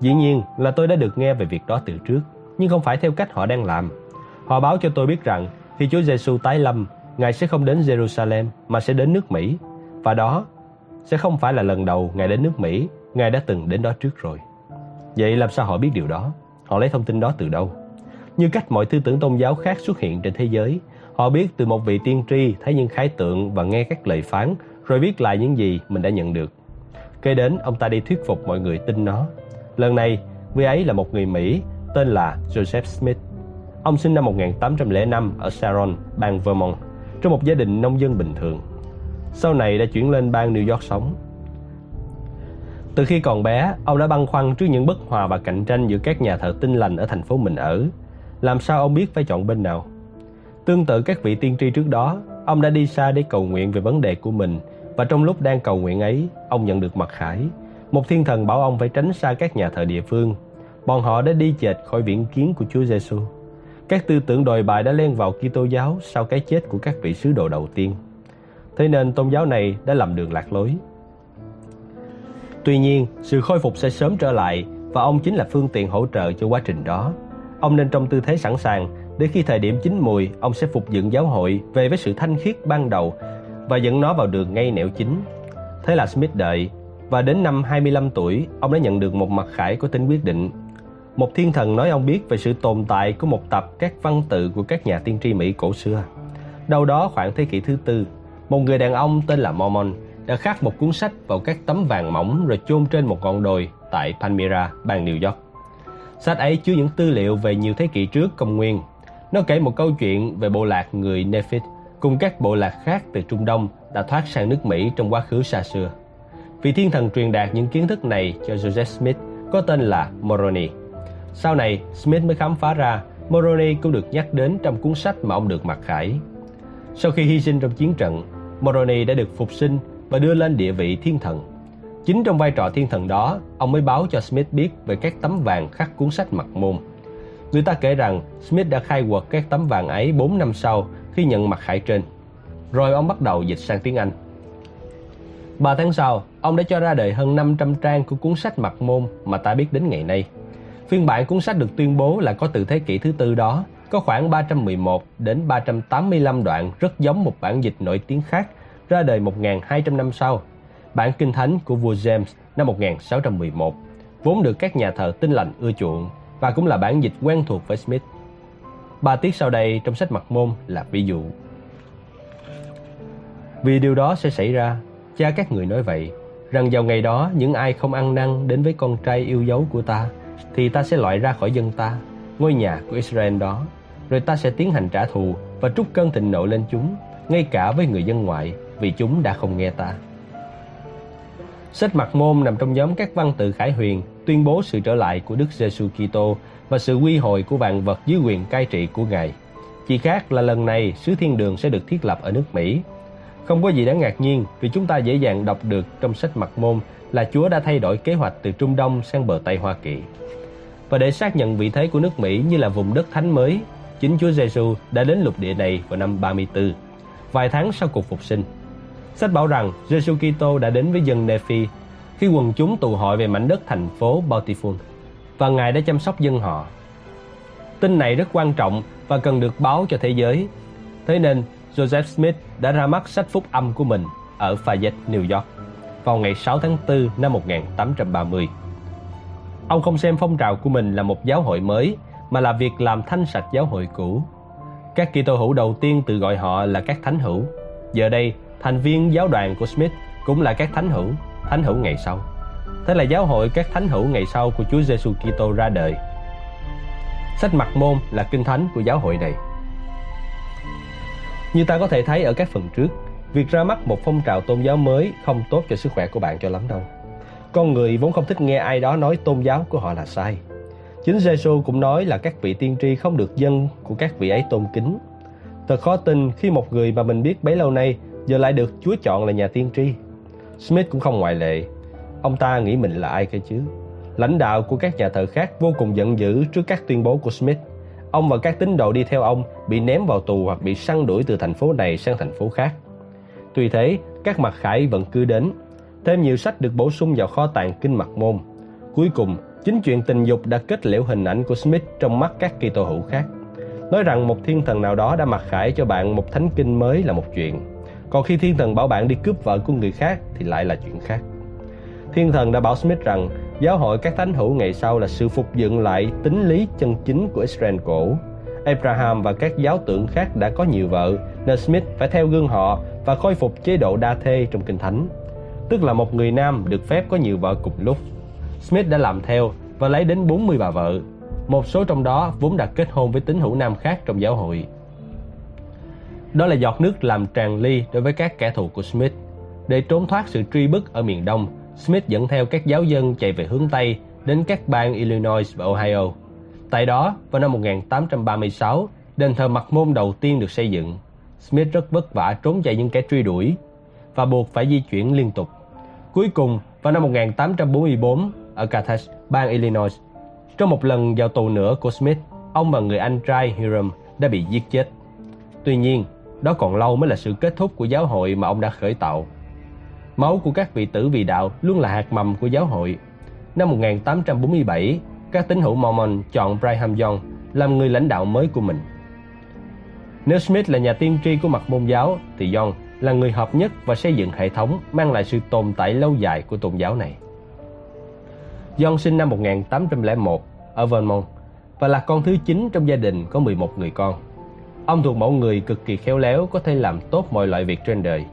Dĩ nhiên là tôi đã được nghe về việc đó từ trước, nhưng không phải theo cách họ đang làm. Họ báo cho tôi biết rằng khi Chúa Giê-xu tái lâm, Ngài sẽ không đến Jerusalem mà sẽ đến nước Mỹ. Và đó sẽ không phải là lần đầu Ngài đến nước Mỹ, Ngài đã từng đến đó trước rồi. Vậy làm sao họ biết điều đó? Họ lấy thông tin đó từ đâu? Như cách mọi tư tưởng tôn giáo khác xuất hiện trên thế giới, họ biết từ một vị tiên tri, thấy những khái tượng và nghe các lời phán, rồi viết lại những gì mình đã nhận được. Kế đến, ông ta đi thuyết phục mọi người tin nó. Lần này, vị ấy là một người Mỹ, tên là Joseph Smith. Ông sinh năm một nghìn tám trăm lẻ năm ở Sharon, bang Vermont, trong một gia đình nông dân bình thường. Sau này đã chuyển lên bang New York sống. Từ khi còn bé, ông đã băn khoăn trước những bất hòa và cạnh tranh giữa các nhà thờ Tin Lành ở thành phố mình ở. Làm sao ông biết phải chọn bên nào? Tương tự các vị tiên tri trước đó, ông đã đi xa để cầu nguyện về vấn đề của mình. Và trong lúc đang cầu nguyện ấy, ông nhận được mặc khải. Một thiên thần bảo ông phải tránh xa các nhà thờ địa phương. Bọn họ đã đi chệch khỏi viễn kiến của Chúa Giê-xu. Các tư tưởng đồi bại đã len vào Kitô giáo sau cái chết của các vị sứ đồ đầu tiên. Thế nên tôn giáo này đã lầm đường lạc lối. Tuy nhiên, sự khôi phục sẽ sớm trở lại, và ông chính là phương tiện hỗ trợ cho quá trình đó. Ông nên trong tư thế sẵn sàng, để khi thời điểm chín mùi, ông sẽ phục dựng giáo hội về với sự thanh khiết ban đầu và dẫn nó vào đường ngay nẻo chính. Thế là Smith đợi, và đến năm hai mươi lăm tuổi, ông đã nhận được một mặc khải có tính quyết định. Một thiên thần nói ông biết về sự tồn tại của một tập các văn tự của các nhà tiên tri Mỹ cổ xưa. Đâu đó khoảng thế kỷ thứ tư, một người đàn ông tên là Mormon đã khắc một cuốn sách vào các tấm vàng mỏng rồi chôn trên một ngọn đồi tại Palmyra, bang New York. Sách ấy chứa những tư liệu về nhiều thế kỷ trước công nguyên. Nó kể một câu chuyện về bộ lạc người Nephit cùng các bộ lạc khác từ Trung Đông đã thoát sang nước Mỹ trong quá khứ xa xưa. Vị thiên thần truyền đạt những kiến thức này cho Joseph Smith có tên là Moroni. Sau này, Smith mới khám phá ra Moroni cũng được nhắc đến trong cuốn sách mà ông được mặc khải. Sau khi hy sinh trong chiến trận, Moroni đã được phục sinh và đưa lên địa vị thiên thần. Chính trong vai trò thiên thần đó, ông mới báo cho Smith biết về các tấm vàng khắc cuốn sách Mặc Môn. Người ta kể rằng Smith đã khai quật các tấm vàng ấy bốn năm sau khi nhận mặc khải trên. Rồi ông bắt đầu dịch sang tiếng Anh. ba tháng sau, ông đã cho ra đời hơn năm trăm trang của cuốn sách Mặc Môn mà ta biết đến ngày nay. Phiên bản cuốn sách được tuyên bố là có từ thế kỷ thứ tư đó, có khoảng ba trăm mười một đến ba trăm tám mươi lăm đoạn rất giống một bản dịch nổi tiếng khác ra đời một nghìn hai trăm năm sau. Bản Kinh Thánh của vua James năm một nghìn sáu trăm mười một, vốn được các nhà thờ Tin Lành ưa chuộng và cũng là bản dịch quen thuộc với Smith. Ba tiết sau đây trong sách Mặc Môn là ví dụ. Vì điều đó sẽ xảy ra, cha các người nói vậy, rằng vào ngày đó những ai không ăn năn đến với con trai yêu dấu của ta, thì ta sẽ loại ra khỏi dân ta, ngôi nhà của Israel đó, rồi ta sẽ tiến hành trả thù và trút cơn thịnh nộ lên chúng, ngay cả với người dân ngoại, vì chúng đã không nghe ta. Sách Mặc Môn nằm trong nhóm các văn tự khải huyền tuyên bố sự trở lại của Đức Giêsu Kitô và sự quy hồi của vạn vật dưới quyền cai trị của Ngài. Chỉ khác là lần này xứ thiên đường sẽ được thiết lập ở nước Mỹ. Không có gì đáng ngạc nhiên vì chúng ta dễ dàng đọc được trong sách Mặc Môn là Chúa đã thay đổi kế hoạch từ Trung Đông sang bờ Tây Hoa Kỳ. Và để xác nhận vị thế của nước Mỹ như là vùng đất thánh mới, chính Chúa Giêsu đã đến lục địa này vào năm ba mươi tư, vài tháng sau cuộc phục sinh. Sách bảo rằng Giêsu Kitô đã đến với dân Nephi khi quần chúng tụ hội về mảnh đất thành phố Bountiful, và Ngài đã chăm sóc dân họ. Tin này rất quan trọng và cần được báo cho thế giới. Thế nên, Joseph Smith đã ra mắt sách phúc âm của mình ở Lafayette, New York vào ngày sáu tháng tư năm một nghìn tám trăm ba mươi. Ông không xem phong trào của mình là một giáo hội mới, mà là việc làm thanh sạch giáo hội cũ. Các Kitô hữu đầu tiên tự gọi họ là các thánh hữu. Giờ đây, thành viên giáo đoàn của Smith cũng là các thánh hữu, thánh hữu ngày sau. Thế là giáo hội các thánh hữu ngày sau của Chúa Giêsu Kitô ra đời. Sách Mặc Môn là kinh thánh của giáo hội này. Như ta có thể thấy ở các phần trước, việc ra mắt một phong trào tôn giáo mới không tốt cho sức khỏe của bạn cho lắm đâu. Con người vốn không thích nghe ai đó nói tôn giáo của họ là sai. Chính Giê-xu cũng nói là các vị tiên tri không được dân của các vị ấy tôn kính. Thật khó tin khi một người mà mình biết bấy lâu nay giờ lại được Chúa chọn là nhà tiên tri. Smith cũng không ngoại lệ. Ông ta nghĩ mình là ai cơ chứ? Lãnh đạo của các nhà thờ khác vô cùng giận dữ trước các tuyên bố của Smith. Ông và các tín đồ đi theo ông bị ném vào tù hoặc bị săn đuổi từ thành phố này sang thành phố khác. Tuy thế, các mặc khải vẫn cứ đến. Thêm nhiều sách được bổ sung vào kho tàng kinh Mặc Môn. Cuối cùng, chính chuyện tình dục đã kết liễu hình ảnh của Smith trong mắt các Kitô hữu khác. Nói rằng một thiên thần nào đó đã mặc khải cho bạn một thánh kinh mới là một chuyện, còn khi thiên thần bảo bạn đi cướp vợ của người khác thì lại là chuyện khác. Thiên thần đã bảo Smith rằng giáo hội các thánh hữu ngày sau là sự phục dựng lại tính lý chân chính của Israel cổ. Abraham và các giáo tượng khác đã có nhiều vợ, nên Smith phải theo gương họ và khôi phục chế độ đa thê trong kinh thánh, tức là một người nam được phép có nhiều vợ cùng lúc. Smith đã làm theo và lấy đến bốn mươi bà vợ, một số trong đó vốn đã kết hôn với tín hữu nam khác trong giáo hội. Đó là giọt nước làm tràn ly đối với các kẻ thù của Smith. Để trốn thoát sự truy bức ở miền Đông, Smith dẫn theo các giáo dân chạy về hướng Tây đến các bang Illinois và Ohio. Tại đó, vào năm một nghìn tám trăm ba mươi sáu, đền thờ Mặc Môn đầu tiên được xây dựng. Smith rất vất vả trốn chạy những kẻ truy đuổi và buộc phải di chuyển liên tục. Cuối cùng, vào năm một nghìn tám trăm bốn mươi tư, ở Carthage, bang Illinois, trong một lần vào tù nữa của Smith, ông và người anh trai Hiram đã bị giết chết. Tuy nhiên, đó còn lâu mới là sự kết thúc của giáo hội mà ông đã khởi tạo. Máu của các vị tử vì đạo luôn là hạt mầm của giáo hội. Năm một nghìn tám trăm bốn mươi bảy, các tín hữu Mormon chọn Brigham Young làm người lãnh đạo mới của mình. Nếu Smith là nhà tiên tri của Mặc Môn giáo, thì Young là người hợp nhất và xây dựng hệ thống mang lại sự tồn tại lâu dài của tôn giáo này. John sinh năm một nghìn tám trăm lẻ một ở Vermont và là con thứ chín trong gia đình có mười một người con. Ông thuộc mẫu người cực kỳ khéo léo, có thể làm tốt mọi loại việc trên đời.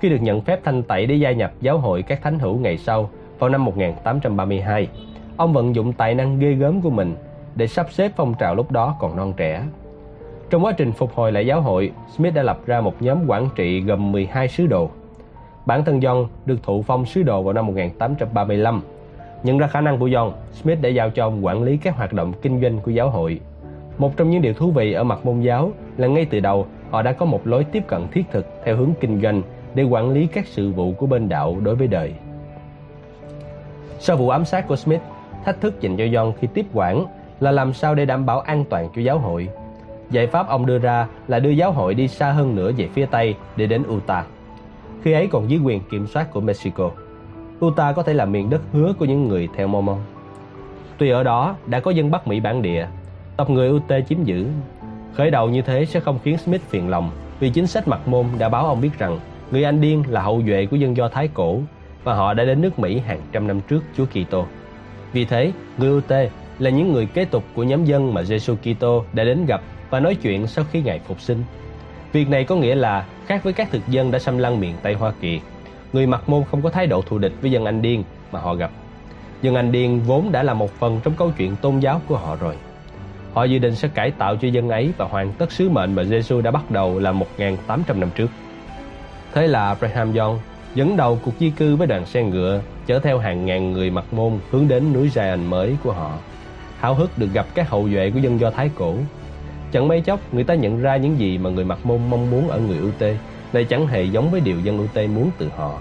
Khi được nhận phép thanh tẩy để gia nhập giáo hội các thánh hữu ngày sau vào năm một nghìn tám trăm ba mươi hai, ông vận dụng tài năng ghê gớm của mình để sắp xếp phong trào lúc đó còn non trẻ. Trong quá trình phục hồi lại giáo hội, Smith đã lập ra một nhóm quản trị gồm mười hai sứ đồ. Bản thân John được thụ phong sứ đồ vào năm một nghìn tám trăm ba mươi lăm. Nhận ra khả năng của John, Smith đã giao cho ông quản lý các hoạt động kinh doanh của giáo hội. Một trong những điều thú vị ở Mặc Môn giáo là ngay từ đầu họ đã có một lối tiếp cận thiết thực theo hướng kinh doanh để quản lý các sự vụ của bên đạo đối với đời. Sau vụ ám sát của Smith, thách thức dành cho John khi tiếp quản là làm sao để đảm bảo an toàn cho giáo hội. Giải pháp ông đưa ra là đưa giáo hội đi xa hơn nữa về phía Tây để đến Utah, khi ấy còn dưới quyền kiểm soát của Mexico. Utah có thể là miền đất hứa của những người theo Mormon. Tuy ở đó đã có dân Bắc Mỹ bản địa, tộc người Ute chiếm giữ. Khởi đầu như thế sẽ không khiến Smith phiền lòng, vì chính sách Mặc Môn đã báo ông biết rằng người Anh Điên là hậu duệ của dân Do Thái cổ và họ đã đến nước Mỹ hàng trăm năm trước Chúa Kitô. Vì thế, người Ute là những người kế tục của nhóm dân mà Giêsu Kitô đã đến gặp và nói chuyện sau khi Ngài phục sinh. Việc này có nghĩa là khác với các thực dân đã xâm lăng miền Tây Hoa Kỳ, người Mặc Môn không có thái độ thù địch với dân Anh Điên mà họ gặp. Dân Anh Điên vốn đã là một phần trong câu chuyện tôn giáo của họ rồi. Họ dự định sẽ cải tạo cho dân ấy và hoàn tất sứ mệnh mà Giêsu đã bắt đầu là một nghìn tám trăm năm trước. Thế là Brigham Young dẫn đầu cuộc di cư với đoàn xe ngựa chở theo hàng ngàn người mặc môn hướng đến núi Zion mới của họ, háo hức được gặp các hậu duệ của dân Do Thái cổ. Chẳng mấy chốc người ta nhận ra những gì mà người mặc môn mong muốn ở người U T này chẳng hề giống với điều dân U T muốn từ họ.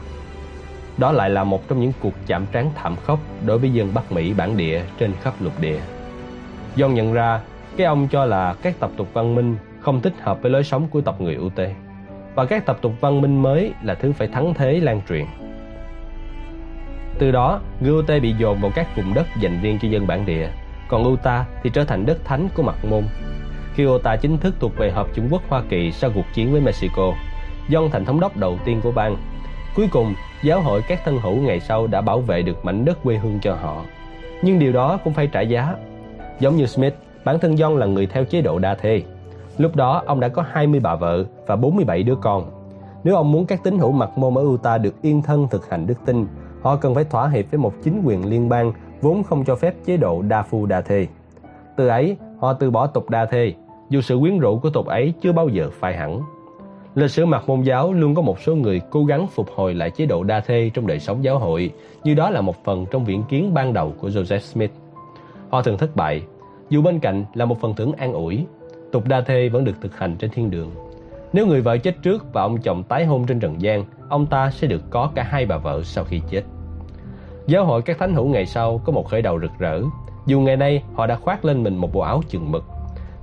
Đó lại là một trong những cuộc chạm trán thảm khốc đối với dân Bắc Mỹ bản địa trên khắp lục địa. John nhận ra cái ông cho là các tập tục văn minh không thích hợp với lối sống của tộc người U T, và các tập tục văn minh mới là thứ phải thắng thế lan truyền. Từ đó, người U T bị dồn vào các vùng đất dành riêng cho dân bản địa, còn Utah thì trở thành đất thánh của mặt môn. Khi Utah chính thức thuộc về Hợp Chủng Quốc Hoa Kỳ sau cuộc chiến với Mexico, John thành thống đốc đầu tiên của bang. Cuối cùng, giáo hội các thân hữu ngày sau đã bảo vệ được mảnh đất quê hương cho họ. Nhưng điều đó cũng phải trả giá. Giống như Smith, bản thân John là người theo chế độ đa thê. Lúc đó, ông đã có hai mươi bà vợ và bốn mươi bảy đứa con. Nếu ông muốn các tín hữu mặc môn ở Utah được yên thân thực hành đức tin, họ cần phải thỏa hiệp với một chính quyền liên bang vốn không cho phép chế độ đa phu đa thê. Từ ấy, họ từ bỏ tục đa thê, dù sự quyến rũ của tục ấy chưa bao giờ phai hẳn. Lịch sử mặc môn giáo luôn có một số người cố gắng phục hồi lại chế độ đa thê trong đời sống giáo hội, như đó là một phần trong viễn kiến ban đầu của Joseph Smith. Họ thường thất bại, dù bên cạnh là một phần thưởng an ủi. Tục đa thê vẫn được thực hành trên thiên đường. Nếu người vợ chết trước và ông chồng tái hôn trên trần gian, ông ta sẽ được có cả hai bà vợ sau khi chết. Giáo hội các thánh hữu ngày sau có một khởi đầu rực rỡ, dù ngày nay họ đã khoác lên mình một bộ áo chừng mực.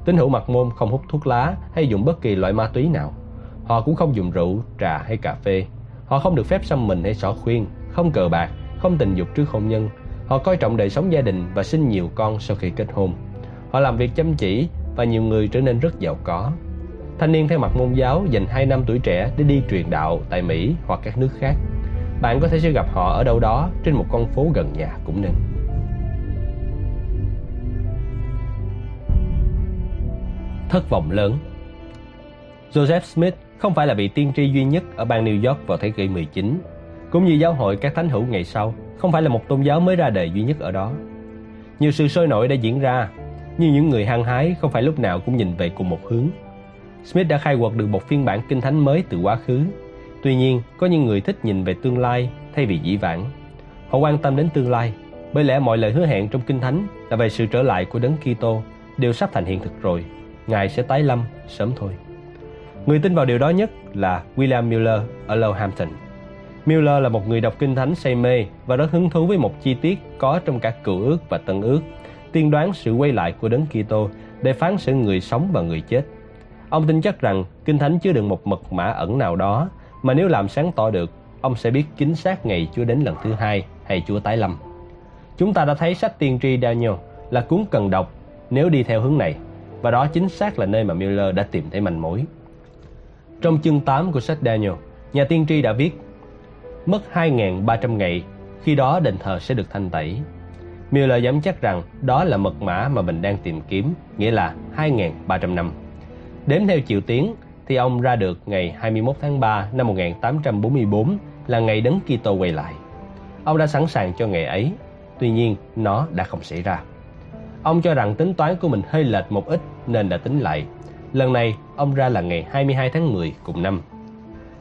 Tín hữu mặc môn không hút thuốc lá hay dùng bất kỳ loại ma túy nào. Họ cũng không dùng rượu, trà hay cà phê. Họ không được phép xăm mình hay xỏ khuyên, không cờ bạc, không tình dục trước hôn nhân. Họ coi trọng đời sống gia đình và sinh nhiều con sau khi kết hôn. Họ làm việc chăm chỉ và nhiều người trở nên rất giàu có. Thanh niên theo mặc môn giáo dành hai năm tuổi trẻ để đi truyền đạo tại Mỹ hoặc các nước khác. Bạn có thể sẽ gặp họ ở đâu đó trên một con phố gần nhà cũng nên. Thất vọng lớn. Joseph Smith không phải là vị tiên tri duy nhất ở bang New York vào thế kỷ mười chín, cũng như giáo hội các thánh hữu ngày sau không phải là một tôn giáo mới ra đời duy nhất ở đó. Nhiều sự sôi nổi đã diễn ra, nhưng những người hăng hái không phải lúc nào cũng nhìn về cùng một hướng. Smith đã khai quật được một phiên bản kinh thánh mới từ quá khứ. Tuy nhiên, có những người thích nhìn về tương lai thay vì dĩ vãng. Họ quan tâm đến tương lai, bởi lẽ mọi lời hứa hẹn trong kinh thánh là về sự trở lại của Đấng Kitô đều sắp thành hiện thực rồi. Ngài sẽ tái lâm sớm thôi. Người tin vào điều đó nhất là William Miller ở Lowerhampton. Miller là một người đọc kinh thánh say mê và rất hứng thú với một chi tiết có trong cả Cựu Ước và Tân Ước, tiên đoán sự quay lại của Đấng Kitô để phán xử người sống và người chết. Ông tin chắc rằng kinh thánh chứa đựng một mật mã ẩn nào đó mà nếu làm sáng tỏ được, ông sẽ biết chính xác ngày Chúa đến lần thứ hai hay Chúa tái lâm. Chúng ta đã thấy sách tiên tri Daniel là cuốn cần đọc nếu đi theo hướng này, và đó chính xác là nơi mà Miller đã tìm thấy manh mối. Trong chương tám của sách Daniel, nhà tiên tri đã viết: mất hai nghìn ba trăm ngày, khi đó đền thờ sẽ được thanh tẩy. Miller dám chắc rằng đó là mật mã mà mình đang tìm kiếm, nghĩa là hai nghìn ba trăm năm. Đếm theo chiều tiến thì ông ra được ngày hai mươi mốt tháng ba năm một nghìn tám trăm bốn mươi tư là ngày Đấng Kitô quay lại. Ông đã sẵn sàng cho ngày ấy, tuy nhiên nó đã không xảy ra. Ông cho rằng tính toán của mình hơi lệch một ít nên đã tính lại. Lần này ông ra là ngày hai mươi hai tháng mười cùng năm.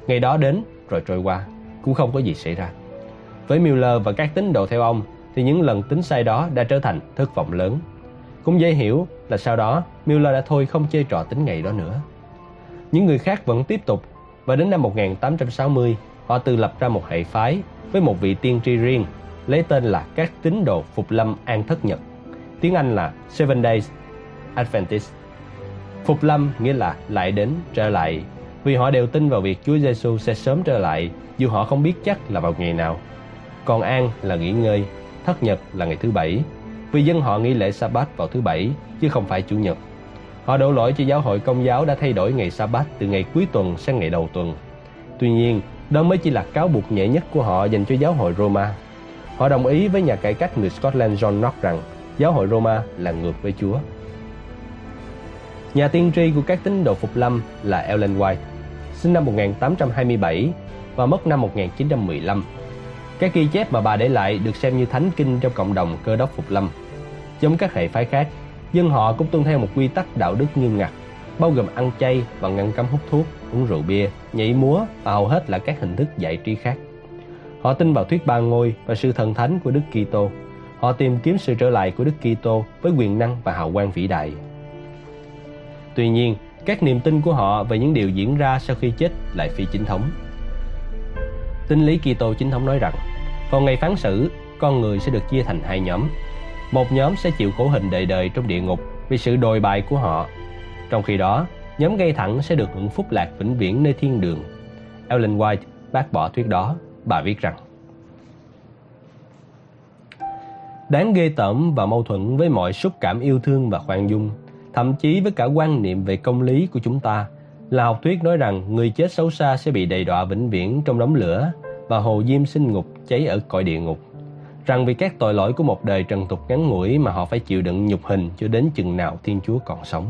Ngày đó đến rồi trôi qua, cũng không có gì xảy ra. Với Miller và các tín đồ theo ông thì những lần tính sai đó đã trở thành thất vọng lớn. Cũng dễ hiểu là sau đó Miller đã thôi không chơi trò tính ngày đó nữa. Những người khác vẫn tiếp tục, và đến năm một nghìn tám trăm sáu mươi họ tự lập ra một hệ phái với một vị tiên tri riêng, lấy tên là các tín đồ Phục Lâm An Thất Nhật, tiếng Anh là Seven Days Adventist. Phục lâm nghĩa là lại đến, trở lại, vì họ đều tin vào việc Chúa Giêsu sẽ sớm trở lại, dù họ không biết chắc là vào ngày nào. Còn an là nghỉ ngơi, thất nhật là ngày thứ bảy, vì dân họ nghỉ lễ Sa-bát vào thứ bảy chứ không phải chủ nhật. Họ đổ lỗi cho giáo hội Công giáo đã thay đổi ngày Sa-bát từ ngày cuối tuần sang ngày đầu tuần. Tuy nhiên, đó mới chỉ là cáo buộc nhẹ nhất của họ dành cho giáo hội Roma. Họ đồng ý với nhà cải cách người Scotland John Knox rằng giáo hội Roma là ngược với Chúa. Nhà tiên tri của các tín đồ Phục Lâm là Ellen White, sinh năm một nghìn tám trăm hai mươi bảy và mất năm một nghìn chín trăm mười lăm. Các ghi chép mà bà để lại được xem như thánh kinh trong cộng đồng Cơ Đốc Phục Lâm. Giống các hệ phái khác, dân họ cũng tuân theo một quy tắc đạo đức nghiêm ngặt, bao gồm ăn chay và ngăn cấm hút thuốc, uống rượu bia, nhảy múa và hầu hết là các hình thức giải trí khác. Họ tin vào thuyết ba ngôi và sự thần thánh của Đức Kitô. Họ tìm kiếm sự trở lại của Đức Kitô với quyền năng và hào quang vĩ đại. Tuy nhiên, các niềm tin của họ về những điều diễn ra sau khi chết lại phi chính thống. Tinh lý Kitô chính thống nói rằng, vào ngày phán xử, con người sẽ được chia thành hai nhóm. Một nhóm sẽ chịu khổ hình đời đời trong địa ngục vì sự đồi bại của họ. Trong khi đó, nhóm ngay thẳng sẽ được hưởng phúc lạc vĩnh viễn nơi thiên đường. Ellen White bác bỏ thuyết đó. Bà viết rằng, đáng ghê tởm và mâu thuẫn với mọi xúc cảm yêu thương và khoan dung, thậm chí với cả quan niệm về công lý của chúng ta, là học thuyết nói rằng người chết xấu xa sẽ bị đầy đọa vĩnh viễn trong đống lửa và hồ diêm sinh ngục cháy ở cõi địa ngục, rằng vì các tội lỗi của một đời trần tục ngắn ngủi mà họ phải chịu đựng nhục hình cho đến chừng nào Thiên Chúa còn sống.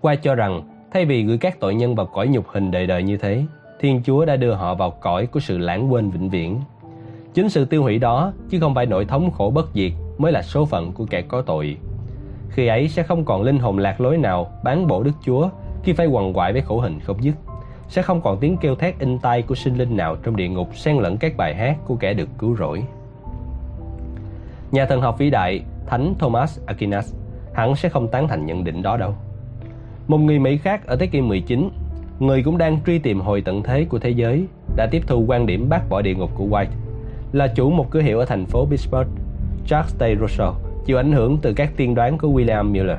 Qua cho rằng thay vì gửi các tội nhân vào cõi nhục hình đời đời như thế, Thiên Chúa đã đưa họ vào cõi của sự lãng quên vĩnh viễn. Chính sự tiêu hủy đó, chứ không phải nỗi thống khổ bất diệt, mới là số phận của kẻ có tội. Khi ấy sẽ không còn linh hồn lạc lối nào bán bổ Đức Chúa khi phải quằn quại với khổ hình không dứt. Sẽ không còn tiếng kêu thét in tai của sinh linh nào trong địa ngục xen lẫn các bài hát của kẻ được cứu rỗi. Nhà thần học vĩ đại Thánh Thomas Aquinas hẳn sẽ không tán thành nhận định đó đâu. Một người Mỹ khác ở thế kỷ mười chín, người cũng đang truy tìm hồi tận thế của thế giới, đã tiếp thu quan điểm bác bỏ địa ngục của White, là chủ một cửa hiệu ở thành phố Pittsburgh, Charles T. Russell, chịu ảnh hưởng từ các tiên đoán của William Miller.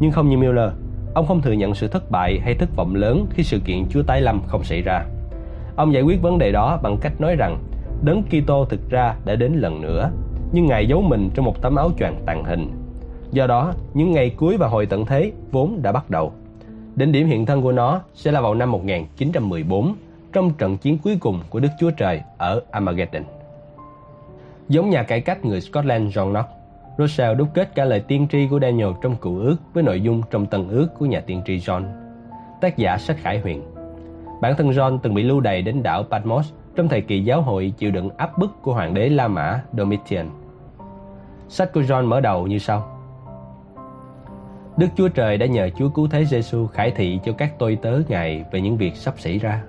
Nhưng không như Miller, ông không thừa nhận sự thất bại hay thất vọng lớn khi sự kiện Chúa tái lâm không xảy ra. Ông giải quyết vấn đề đó bằng cách nói rằng đấng Kitô thực ra đã đến lần nữa, nhưng Ngài giấu mình trong một tấm áo choàng tàng hình. Do đó, những ngày cuối và hồi tận thế vốn đã bắt đầu. Đỉnh điểm hiện thân của nó sẽ là vào năm một nghìn chín trăm mười bốn, trong trận chiến cuối cùng của Đức Chúa Trời ở Armageddon. Giống nhà cải cách người Scotland John Knox, Russell đúc kết cả lời tiên tri của Daniel trong Cựu Ước với nội dung trong Tân Ước của nhà tiên tri John. Tác giả sách Khải Huyền. Bản thân John từng bị lưu đày đến đảo Patmos trong thời kỳ giáo hội chịu đựng áp bức của hoàng đế La Mã Domitian. Sách của John mở đầu như sau: Đức Chúa Trời đã nhờ Chúa Cứu Thế Giê-xu khải thị cho các tôi tớ Ngài về những việc sắp xảy ra.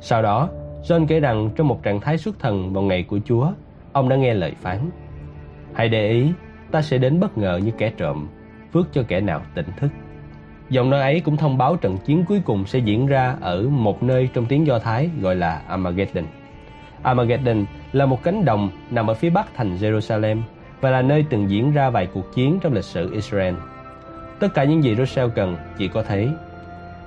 Sau đó, John kể rằng trong một trạng thái xuất thần vào ngày của Chúa, ông đã nghe lời phán: Hãy để ý, ta sẽ đến bất ngờ như kẻ trộm, phước cho kẻ nào tỉnh thức. Giọng nói ấy cũng thông báo trận chiến cuối cùng sẽ diễn ra ở một nơi trong tiếng Do Thái gọi là Armageddon. Armageddon là một cánh đồng nằm ở phía bắc thành Jerusalem và là nơi từng diễn ra vài cuộc chiến trong lịch sử Israel. Tất cả những gì Russell cần chỉ có thế.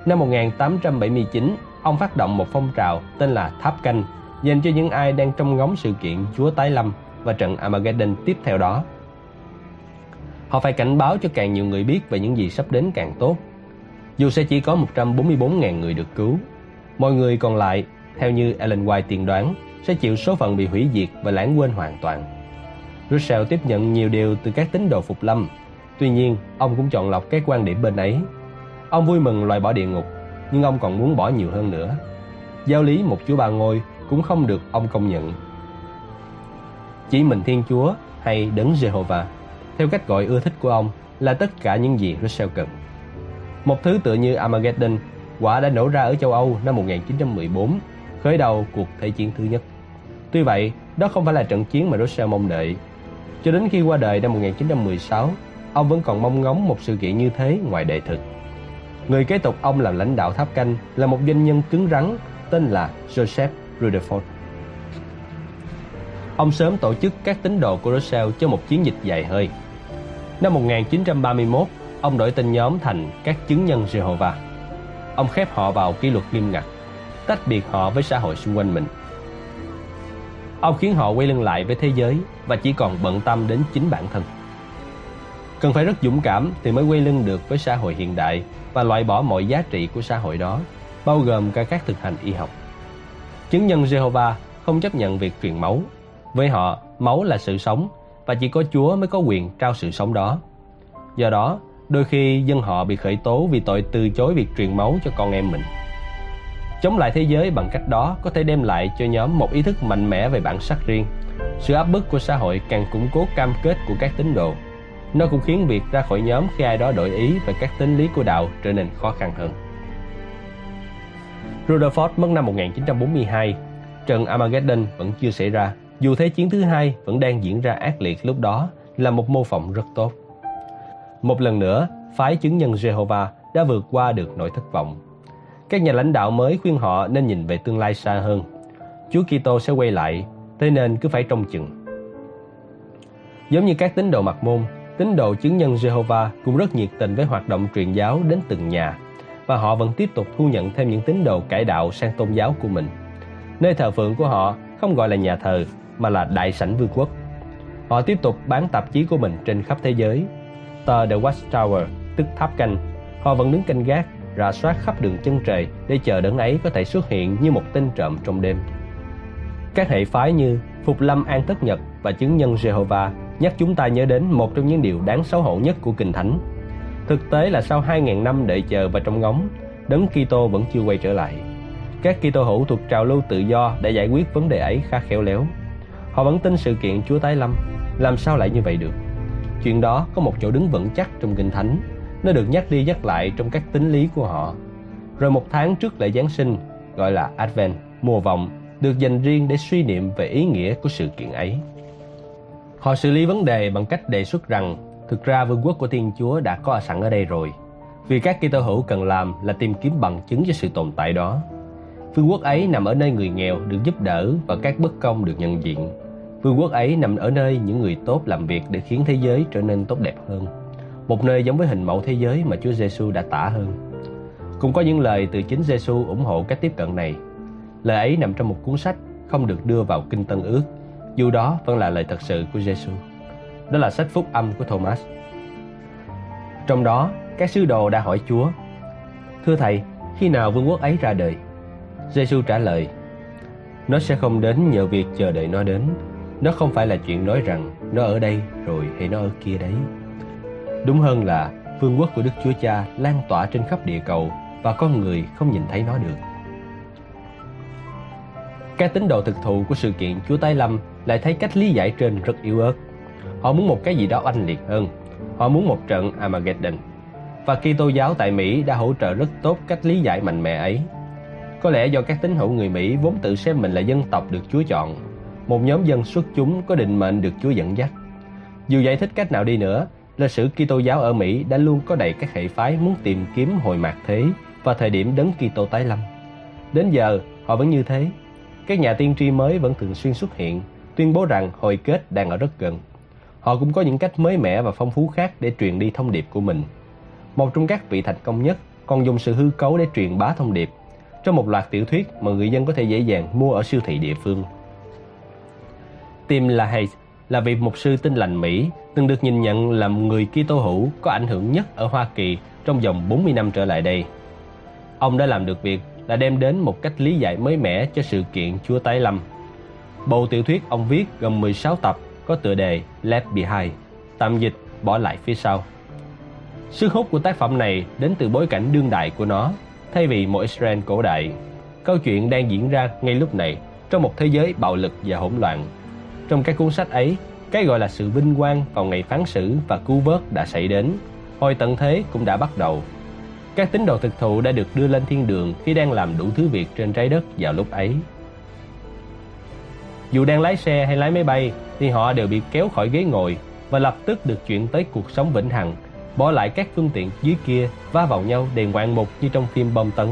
Năm một nghìn tám trăm bảy mươi chín, ông phát động một phong trào tên là Tháp Canh dành cho những ai đang trông ngóng sự kiện Chúa tái lâm và trận Armageddon tiếp theo đó. Họ phải cảnh báo cho càng nhiều người biết về những gì sắp đến càng tốt. Dù sẽ chỉ có một trăm bốn mươi bốn nghìn người được cứu, mọi người còn lại, theo như Ellen White tiên đoán, sẽ chịu số phận bị hủy diệt và lãng quên hoàn toàn. Russell tiếp nhận nhiều điều từ các tín đồ Phục Lâm. Tuy nhiên, ông cũng chọn lọc các quan điểm bên ấy. Ông vui mừng loại bỏ địa ngục, nhưng ông còn muốn bỏ nhiều hơn nữa. Giáo lý một Chúa ba ngôi cũng không được ông công nhận. Chỉ mình Thiên Chúa hay Đấng Jehovah, theo cách gọi ưa thích của ông, là tất cả những gì Russell cần. Một thứ tựa như Armageddon quả đã nổ ra ở châu Âu năm một nghìn chín trăm mười bốn, khởi đầu cuộc Thế chiến thứ nhất. Tuy vậy, đó không phải là trận chiến mà Russell mong đợi. Cho đến khi qua đời năm một nghìn chín trăm mười sáu, ông vẫn còn mong ngóng một sự kiện như thế ngoài đời thực. Người kế tục ông làm lãnh đạo Tháp Canh là một doanh nhân cứng rắn tên là Joseph Rutherford. Ông sớm tổ chức các tín đồ của Russell cho một chiến dịch dài hơi. Năm một nghìn chín trăm ba mươi mốt, ông đổi tên nhóm thành các chứng nhân Jehovah. Ông khép họ vào kỷ luật nghiêm ngặt, tách biệt họ với xã hội xung quanh mình. Ông khiến họ quay lưng lại với thế giới và chỉ còn bận tâm đến chính bản thân. Cần phải rất dũng cảm thì mới quay lưng được với xã hội hiện đại và loại bỏ mọi giá trị của xã hội đó, bao gồm cả các thực hành y học. Chứng nhân Jehovah không chấp nhận việc truyền máu. Với họ, máu là sự sống và chỉ có Chúa mới có quyền trao sự sống đó. Do đó, đôi khi dân họ bị khởi tố vì tội từ chối việc truyền máu cho con em mình. Chống lại thế giới bằng cách đó có thể đem lại cho nhóm một ý thức mạnh mẽ về bản sắc riêng. Sự áp bức của xã hội càng củng cố cam kết của các tín đồ. Nó cũng khiến việc ra khỏi nhóm khi ai đó đổi ý về các tín lý của đạo trở nên khó khăn hơn. Rutherford mất năm một nghìn chín trăm bốn mươi hai trận Armageddon vẫn chưa xảy ra, dù Thế chiến thứ hai vẫn đang diễn ra ác liệt lúc đó, là một mô phỏng rất tốt. Một lần nữa, phái chứng nhân Jehovah đã vượt qua được nỗi thất vọng. Các nhà lãnh đạo mới khuyên họ nên nhìn về tương lai xa hơn. Chúa Kitô sẽ quay lại, thế nên cứ phải trông chừng. Giống như các tín đồ Mặc Môn, tín đồ chứng nhân Jehovah cũng rất nhiệt tình với hoạt động truyền giáo đến từng nhà, và họ vẫn tiếp tục thu nhận thêm những tín đồ cải đạo sang tôn giáo của mình. Nơi thờ phượng của họ không gọi là nhà thờ mà là đại sảnh vương quốc. Họ tiếp tục bán tạp chí của mình trên khắp thế giới. Tờ The Watchtower, tức tháp canh, họ vẫn đứng canh gác, rà soát khắp đường chân trời để chờ đấng ấy có thể xuất hiện như một tên trộm trong đêm. Các hệ phái như Phục Lâm An Tất Nhật và Chứng nhân Jehovah nhắc chúng ta nhớ đến một trong những điều đáng xấu hổ nhất của Kinh Thánh. Thực tế là sau hai nghìn năm đợi chờ và trông ngóng, đấng Kitô vẫn chưa quay trở lại. Các Kitô hữu thuộc trào lưu tự do đã giải quyết vấn đề ấy khá khéo léo. Họ vẫn tin sự kiện Chúa tái lâm. Làm sao lại như vậy được? Chuyện đó có một chỗ đứng vững chắc trong Kinh Thánh. Nó được nhắc đi nhắc lại trong các tín lý của họ. Rồi một tháng trước lễ Giáng sinh, gọi là Advent, mùa vọng, được dành riêng để suy niệm về ý nghĩa của sự kiện ấy. Họ xử lý vấn đề bằng cách đề xuất rằng thực ra vương quốc của Thiên Chúa đã có sẵn ở đây rồi. Vì các Kitô hữu cần làm là tìm kiếm bằng chứng cho sự tồn tại đó. Vương quốc ấy nằm ở nơi người nghèo được giúp đỡ và các bất công được nhận diện. Vương quốc ấy nằm ở nơi những người tốt làm việc để khiến thế giới trở nên tốt đẹp hơn. Một nơi giống với hình mẫu thế giới mà Chúa Giêsu đã tả hơn. Cũng có những lời từ chính Giêsu ủng hộ cách tiếp cận này. Lời ấy nằm trong một cuốn sách không được đưa vào Kinh Tân Ước, dù đó vẫn là lời thật sự của Giêsu. Đó là sách Phúc Âm của Thomas. Trong đó, các sứ đồ đã hỏi Chúa: "Thưa Thầy, khi nào vương quốc ấy ra đời?" Giêsu trả lời: "Nó sẽ không đến nhờ việc chờ đợi nó đến. Nó không phải là chuyện nói rằng nó ở đây rồi hay nó ở kia đấy. Đúng hơn là vương quốc của Đức Chúa Cha lan tỏa trên khắp địa cầu và con người không nhìn thấy nó được." Các tín đồ thực thụ của sự kiện Chúa tái lâm lại thấy cách lý giải trên rất yếu ớt. Họ muốn một cái gì đó oanh liệt hơn. Họ muốn một trận Armageddon. Và Kitô giáo tại Mỹ đã hỗ trợ rất tốt cách lý giải mạnh mẽ ấy. Có lẽ do các tín hữu người Mỹ vốn tự xem mình là dân tộc được Chúa chọn, một nhóm dân xuất chúng có định mệnh được Chúa dẫn dắt. Dù giải thích cách nào đi nữa, lịch sử Kitô giáo ở Mỹ đã luôn có đầy các hệ phái muốn tìm kiếm hồi mạt thế và thời điểm đấng Kitô tái lâm. Đến giờ, họ vẫn như thế. Các nhà tiên tri mới vẫn thường xuyên xuất hiện, tuyên bố rằng hồi kết đang ở rất gần. Họ cũng có những cách mới mẻ và phong phú khác để truyền đi thông điệp của mình. Một trong các vị thành công nhất còn dùng sự hư cấu để truyền bá thông điệp trong một loạt tiểu thuyết mà người dân có thể dễ dàng mua ở siêu thị địa phương. Tim LaHaye là vị mục sư Tin lành Mỹ từng được nhìn nhận là người Kitô hữu có ảnh hưởng nhất ở Hoa Kỳ trong vòng bốn mươi năm trở lại đây. Ông đã làm được việc là đem đến một cách lý giải mới mẻ cho sự kiện Chúa tái lâm. Bộ tiểu thuyết ông viết gồm mười sáu tập có tựa đề Left Behind, tạm dịch bỏ lại phía sau. Sức hút của tác phẩm này đến từ bối cảnh đương đại của nó, thay vì một Israel cổ đại. Câu chuyện đang diễn ra ngay lúc này trong một thế giới bạo lực và hỗn loạn. Trong các cuốn sách ấy, cái gọi là sự vinh quang vào ngày phán xử và cứu vớt đã xảy đến. Hồi tận thế cũng đã bắt đầu. Các tín đồ thực thụ đã được đưa lên thiên đường khi đang làm đủ thứ việc trên trái đất vào lúc ấy. Dù đang lái xe hay lái máy bay thì họ đều bị kéo khỏi ghế ngồi và lập tức được chuyển tới cuộc sống vĩnh hằng, bỏ lại các phương tiện dưới kia va vào nhau đầy ngoạn mục như trong phim bom tấn.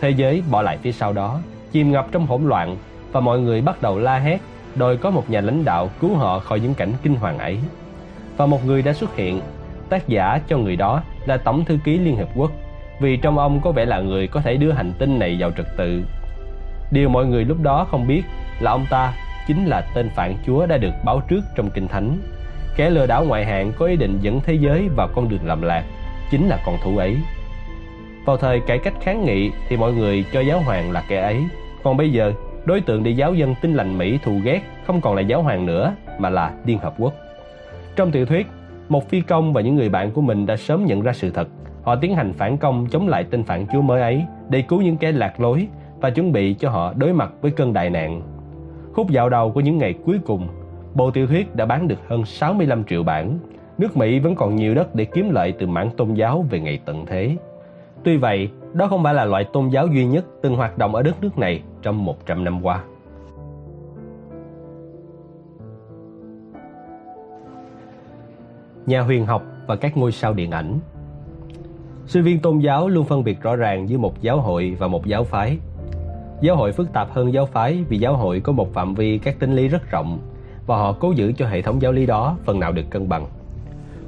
Thế giới bỏ lại phía sau đó chìm ngập trong hỗn loạn và mọi người bắt đầu la hét đòi có một nhà lãnh đạo cứu họ khỏi những cảnh kinh hoàng ấy. Và một người đã xuất hiện, tác giả cho người đó là Tổng thư ký Liên Hiệp Quốc, vì trong ông có vẻ là người có thể đưa hành tinh này vào trật tự. Điều mọi người lúc đó không biết là ông ta chính là tên phản Chúa đã được báo trước trong Kinh Thánh. Kẻ lừa đảo ngoại hạng có ý định dẫn thế giới vào con đường lầm lạc chính là con thú ấy. Vào thời cải cách kháng nghị thì mọi người cho giáo hoàng là kẻ ấy. Còn bây giờ, đối tượng để giáo dân Tin lành Mỹ thù ghét không còn là giáo hoàng nữa mà là Liên Hợp Quốc. Trong tiểu thuyết, một phi công và những người bạn của mình đã sớm nhận ra sự thật. Họ tiến hành phản công chống lại tên phản Chúa mới ấy để cứu những kẻ lạc lối và chuẩn bị cho họ đối mặt với cơn đại nạn. Khúc dạo đầu của những ngày cuối cùng, bộ tiểu thuyết đã bán được hơn sáu mươi lăm triệu bản. Nước Mỹ vẫn còn nhiều đất để kiếm lợi từ mảng tôn giáo về ngày tận thế. Tuy vậy, đó không phải là loại tôn giáo duy nhất từng hoạt động ở đất nước này trong một trăm năm qua. nhà huyền học và các ngôi sao điện ảnh. Sinh viên tôn giáo luôn phân biệt rõ ràng giữa một giáo hội và một giáo phái. Giáo hội phức tạp hơn giáo phái vì giáo hội có một phạm vi các triết lý rất rộng và họ cố giữ cho hệ thống giáo lý đó phần nào được cân bằng.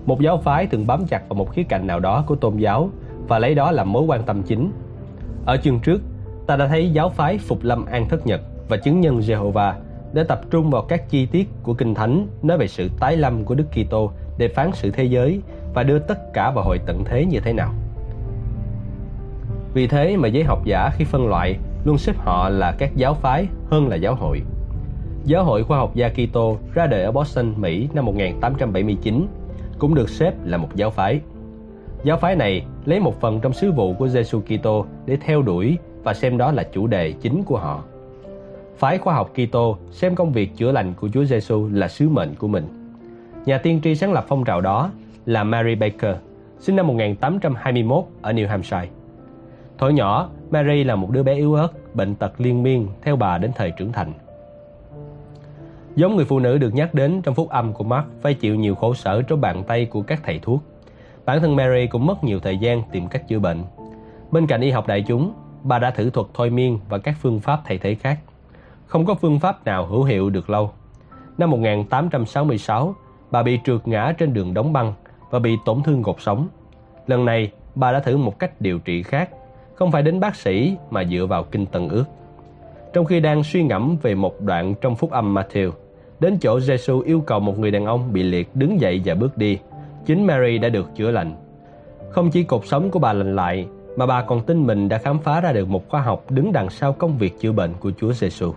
Một giáo phái thường bám chặt vào một khía cạnh nào đó của tôn giáo và lấy đó làm mối quan tâm chính. Ở chương trước, ta đã thấy giáo phái Phục Lâm An Thất Nhật và Chứng Nhân Jehovah để tập trung vào các chi tiết của Kinh Thánh nói về sự tái lâm của Đức Kitô để phán sự thế giới và đưa tất cả vào hội tận thế như thế nào. Vì thế mà giới học giả khi phân loại luôn xếp họ là các giáo phái hơn là giáo hội. Giáo hội Khoa học gia Kitô ra đời ở Boston, Mỹ năm một nghìn tám trăm bảy mươi chín cũng được xếp là một giáo phái. Giáo phái này lấy một phần trong sứ vụ của Giêsu Kitô để theo đuổi và xem đó là chủ đề chính của họ. Phái khoa học Kitô xem công việc chữa lành của Chúa Giêsu là sứ mệnh của mình. Nhà tiên tri sáng lập phong trào đó là Mary Baker, sinh năm một nghìn tám trăm hai mươi mốt ở New Hampshire. Thuở nhỏ, Mary là một đứa bé yếu ớt, bệnh tật liên miên theo bà đến thời trưởng thành. Giống người phụ nữ được nhắc đến trong phúc âm của Mark, phải chịu nhiều khổ sở trong bàn tay của các thầy thuốc. Bản thân Mary cũng mất nhiều thời gian tìm cách chữa bệnh. Bên cạnh y học đại chúng, bà đã thử thuật thôi miên và các phương pháp thay thế khác. Không có phương pháp nào hữu hiệu được lâu. Năm một nghìn tám trăm sáu mươi sáu, bà bị trượt ngã trên đường đóng băng và bị tổn thương cột sống. Lần này, bà đã thử một cách điều trị khác, không phải đến bác sĩ mà dựa vào kinh Tân Ước. Trong khi đang suy ngẫm về một đoạn trong phúc âm Matthew, đến chỗ Giêsu yêu cầu một người đàn ông bị liệt đứng dậy và bước đi, chính Mary đã được chữa lành. Không chỉ cột sống của bà lành lại, mà bà còn tin mình đã khám phá ra được một khoa học đứng đằng sau công việc chữa bệnh của Chúa Giêsu.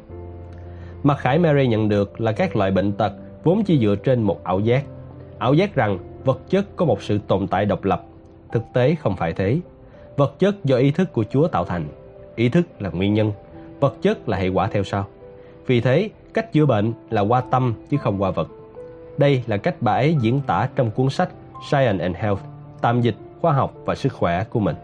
Mặc khải Mary nhận được là các loại bệnh tật vốn chỉ dựa trên một ảo giác, ảo giác rằng vật chất có một sự tồn tại độc lập. Thực tế không phải thế. Vật chất do ý thức của Chúa tạo thành. Ý thức là nguyên nhân, vật chất là hệ quả theo sau. Vì thế, cách chữa bệnh là qua tâm chứ không qua vật. Đây là cách bà ấy diễn tả trong cuốn sách Science and Health, tạm dịch khoa học và sức khỏe của mình.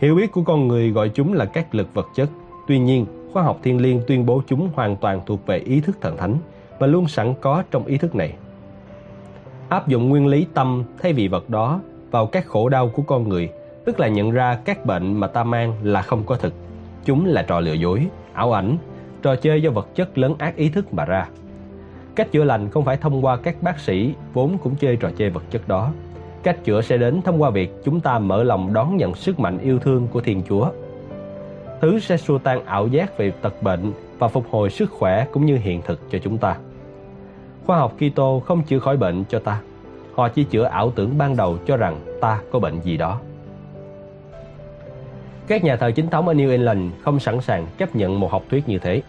Hiểu biết của con người gọi chúng là các lực vật chất. Tuy nhiên, khoa học thiên liêng tuyên bố chúng hoàn toàn thuộc về ý thức thần thánh và luôn sẵn có trong ý thức này. Áp dụng nguyên lý tâm thay vì vật đó vào các khổ đau của con người, tức là nhận ra các bệnh mà ta mang là không có thực. Chúng là trò lừa dối, ảo ảnh, trò chơi do vật chất lấn át ý thức mà ra. Cách chữa lành không phải thông qua các bác sĩ vốn cũng chơi trò chơi vật chất đó. Cách chữa sẽ đến thông qua việc chúng ta mở lòng đón nhận sức mạnh yêu thương của Thiên Chúa. Thứ sẽ xua tan ảo giác về tật bệnh và phục hồi sức khỏe cũng như hiện thực cho chúng ta. Khoa học Kitô không chữa khỏi bệnh cho ta. Họ chỉ chữa ảo tưởng ban đầu cho rằng ta có bệnh gì đó. Các nhà thờ chính thống ở New England không sẵn sàng chấp nhận một học thuyết như thế.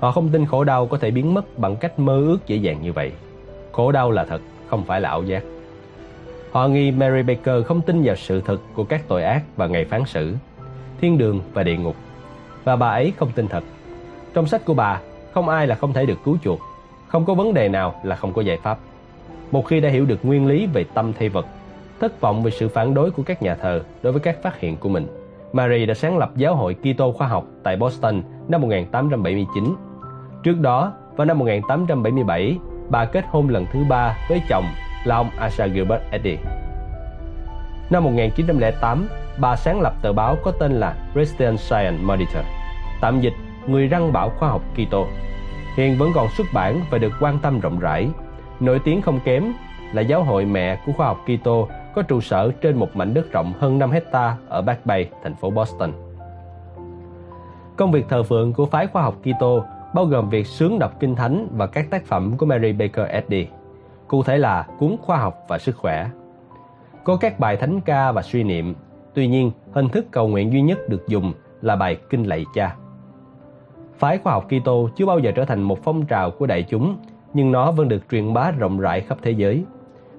Họ không tin khổ đau có thể biến mất bằng cách mơ ước dễ dàng như vậy. Khổ đau là thật, không phải là ảo giác. Họ nghi Mary Baker không tin vào sự thật của các tội ác và ngày phán xử, thiên đường và địa ngục, và bà ấy không tin thật. Trong sách của bà, không ai là không thể được cứu chuộc, không có vấn đề nào là không có giải pháp. Một khi đã hiểu được nguyên lý về tâm thay vật, thất vọng về sự phản đối của các nhà thờ đối với các phát hiện của mình, Mary đã sáng lập Giáo hội Kitô khoa học tại Boston năm một nghìn tám trăm bảy mươi chín. Trước đó, vào năm một nghìn tám trăm bảy mươi bảy, bà kết hôn lần thứ ba với chồng là ông Asa Gilbert Eddy. Năm một nghìn chín trăm lẻ tám, bà sáng lập tờ báo có tên là Christian Science Monitor, tạm dịch Người Răng Bảo Khoa học Kitô. Hiện vẫn còn xuất bản và được quan tâm rộng rãi. Nổi tiếng không kém là giáo hội mẹ của khoa học Kitô, có trụ sở trên một mảnh đất rộng hơn năm hecta ở Back Bay, thành phố Boston. Công việc thờ phượng của phái khoa học Kitô bao gồm việc xướng đọc Kinh Thánh và các tác phẩm của Mary Baker Eddy, cụ thể là cuốn Khoa học và sức khỏe. Có các bài thánh ca và suy niệm, tuy nhiên hình thức cầu nguyện duy nhất được dùng là bài Kinh Lạy Cha. Phái khoa học Kitô chưa bao giờ trở thành một phong trào của đại chúng, nhưng nó vẫn được truyền bá rộng rãi khắp thế giới.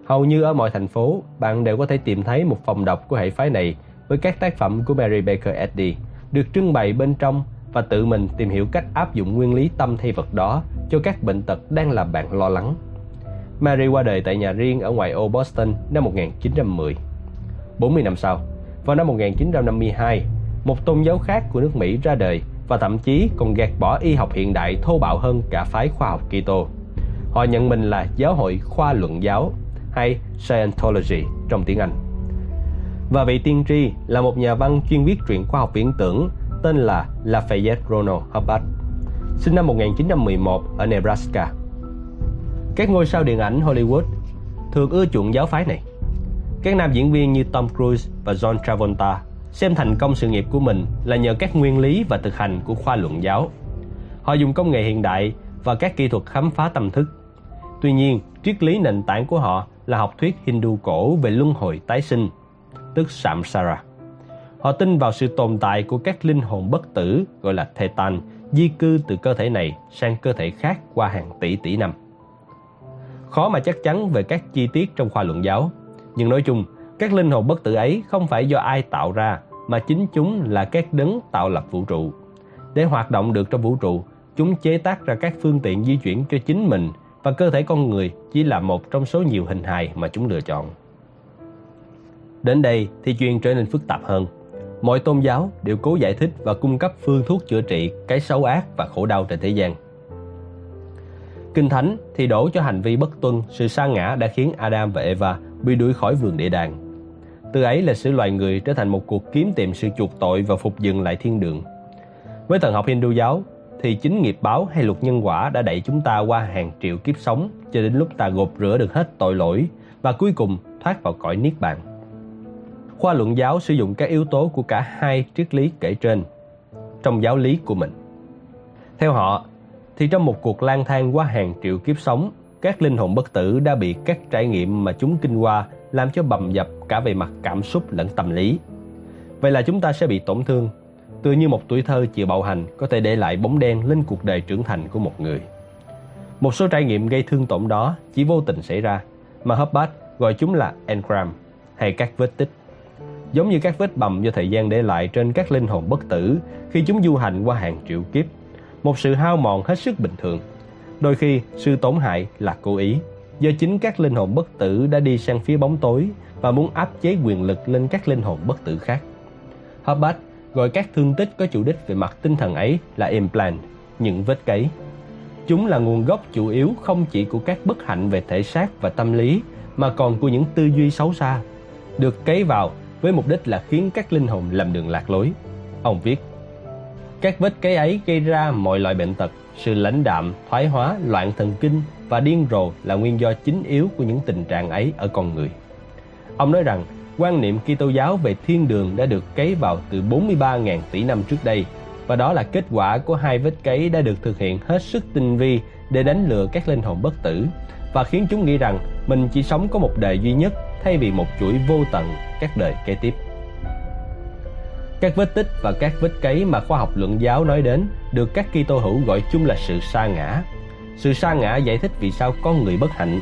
Hầu như ở mọi thành phố, bạn đều có thể tìm thấy một phòng đọc của hệ phái này với các tác phẩm của Mary Baker Eddy được trưng bày bên trong, và tự mình tìm hiểu cách áp dụng nguyên lý tâm thay vật đó cho các bệnh tật đang làm bạn lo lắng. Mary qua đời tại nhà riêng ở ngoại ô Boston năm một nghìn chín trăm mười. bốn mươi năm sau, vào năm một nghìn chín trăm năm mươi hai, một tôn giáo khác của nước Mỹ ra đời và thậm chí còn gạt bỏ y học hiện đại thô bạo hơn cả phái khoa học Kitô. Họ nhận mình là Giáo hội Khoa luận giáo, hay Scientology trong tiếng Anh. Và vị tiên tri là một nhà văn chuyên viết truyện khoa học viễn tưởng tên là Lafayette Ronald Hubbard, sinh năm một nghìn chín trăm mười một ở Nebraska. Các ngôi sao điện ảnh Hollywood thường ưa chuộng giáo phái này. Các nam diễn viên như Tom Cruise và John Travolta xem thành công sự nghiệp của mình là nhờ các nguyên lý và thực hành của khoa luận giáo. Họ dùng công nghệ hiện đại và các kỹ thuật khám phá tâm thức. Tuy nhiên, triết lý nền tảng của họ là học thuyết Hindu cổ về luân hồi tái sinh, tức Samsara. Họ tin vào sự tồn tại của các linh hồn bất tử gọi là Thetan, di cư từ cơ thể này sang cơ thể khác qua hàng tỷ tỷ năm. Khó mà chắc chắn về các chi tiết trong khoa luận giáo, nhưng nói chung, các linh hồn bất tử ấy không phải do ai tạo ra, mà chính chúng là các đấng tạo lập vũ trụ. Để hoạt động được trong vũ trụ, chúng chế tác ra các phương tiện di chuyển cho chính mình, và cơ thể con người chỉ là một trong số nhiều hình hài mà chúng lựa chọn. Đến đây thì chuyện trở nên phức tạp hơn. Mọi tôn giáo đều cố giải thích và cung cấp phương thuốc chữa trị cái xấu ác và khổ đau trên thế gian. Kinh Thánh thì đổ cho hành vi bất tuân, sự sa ngã đã khiến Adam và Eva bị đuổi khỏi vườn địa đàng. Từ ấy là sự loài người trở thành một cuộc kiếm tìm sự chuộc tội và phục dựng lại thiên đường. Với thần học Hindu giáo thì chính nghiệp báo hay luật nhân quả đã đẩy chúng ta qua hàng triệu kiếp sống cho đến lúc ta gột rửa được hết tội lỗi và cuối cùng thoát vào cõi niết bàn. Khoa luận giáo sử dụng các yếu tố của cả hai triết lý kể trên trong giáo lý của mình. Theo họ thì trong một cuộc lang thang qua hàng triệu kiếp sống, các linh hồn bất tử đã bị các trải nghiệm mà chúng kinh qua làm cho bầm dập cả về mặt cảm xúc lẫn tâm lý. Vậy là chúng ta sẽ bị tổn thương, tựa như một tuổi thơ chịu bạo hành có thể để lại bóng đen lên cuộc đời trưởng thành của một người. Một số trải nghiệm gây thương tổn đó chỉ vô tình xảy ra, mà Hubbard gọi chúng là engram hay các vết tích, giống như các vết bầm do thời gian để lại trên các linh hồn bất tử khi chúng du hành qua hàng triệu kiếp. Một sự hao mòn hết sức bình thường. Đôi khi sự tổn hại là cố ý, do chính các linh hồn bất tử đã đi sang phía bóng tối và muốn áp chế quyền lực lên các linh hồn bất tử khác. Hubbard gọi các thương tích có chủ đích về mặt tinh thần ấy là implant, những vết cấy. Chúng là nguồn gốc chủ yếu không chỉ của các bất hạnh về thể xác và tâm lý, mà còn của những tư duy xấu xa, được cấy vào với mục đích là khiến các linh hồn lầm đường lạc lối. Ông viết, các vết cấy ấy gây ra mọi loại bệnh tật, sự lãnh đạm, thoái hóa, loạn thần kinh và điên rồ là nguyên do chính yếu của những tình trạng ấy ở con người. Ông nói rằng, quan niệm Kitô giáo về thiên đường đã được cấy vào từ bốn mươi ba nghìn tỷ năm trước đây, và đó là kết quả của hai vết cấy đã được thực hiện hết sức tinh vi để đánh lừa các linh hồn bất tử và khiến chúng nghĩ rằng mình chỉ sống có một đời duy nhất thay vì một chuỗi vô tận các đời kế tiếp. Các vết tích và các vết cấy mà khoa học luận giáo nói đến được các Kitô hữu gọi chung là sự sa ngã. Sự sa ngã giải thích vì sao con người bất hạnh.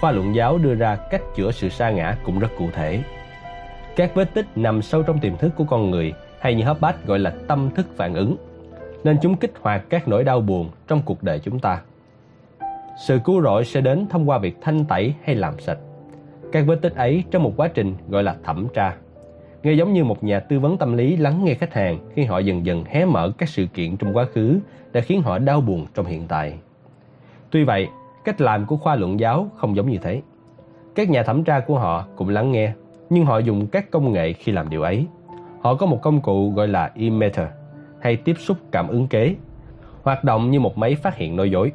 Khoa luận giáo đưa ra cách chữa sự sa ngã cũng rất cụ thể. Các vết tích nằm sâu trong tiềm thức của con người, hay như Hubbard gọi là tâm thức phản ứng, nên chúng kích hoạt các nỗi đau buồn trong cuộc đời chúng ta. Sự cứu rỗi sẽ đến thông qua việc thanh tẩy hay làm sạch các vết tích ấy trong một quá trình gọi là thẩm tra. Nghe giống như một nhà tư vấn tâm lý lắng nghe khách hàng khi họ dần dần hé mở các sự kiện trong quá khứ đã khiến họ đau buồn trong hiện tại. Tuy vậy, cách làm của khoa luận giáo không giống như thế. Các nhà thẩm tra của họ cũng lắng nghe, nhưng họ dùng các công nghệ khi làm điều ấy. Họ có một công cụ gọi là emitter, hay tiếp xúc cảm ứng kế, hoạt động như một máy phát hiện nói dối.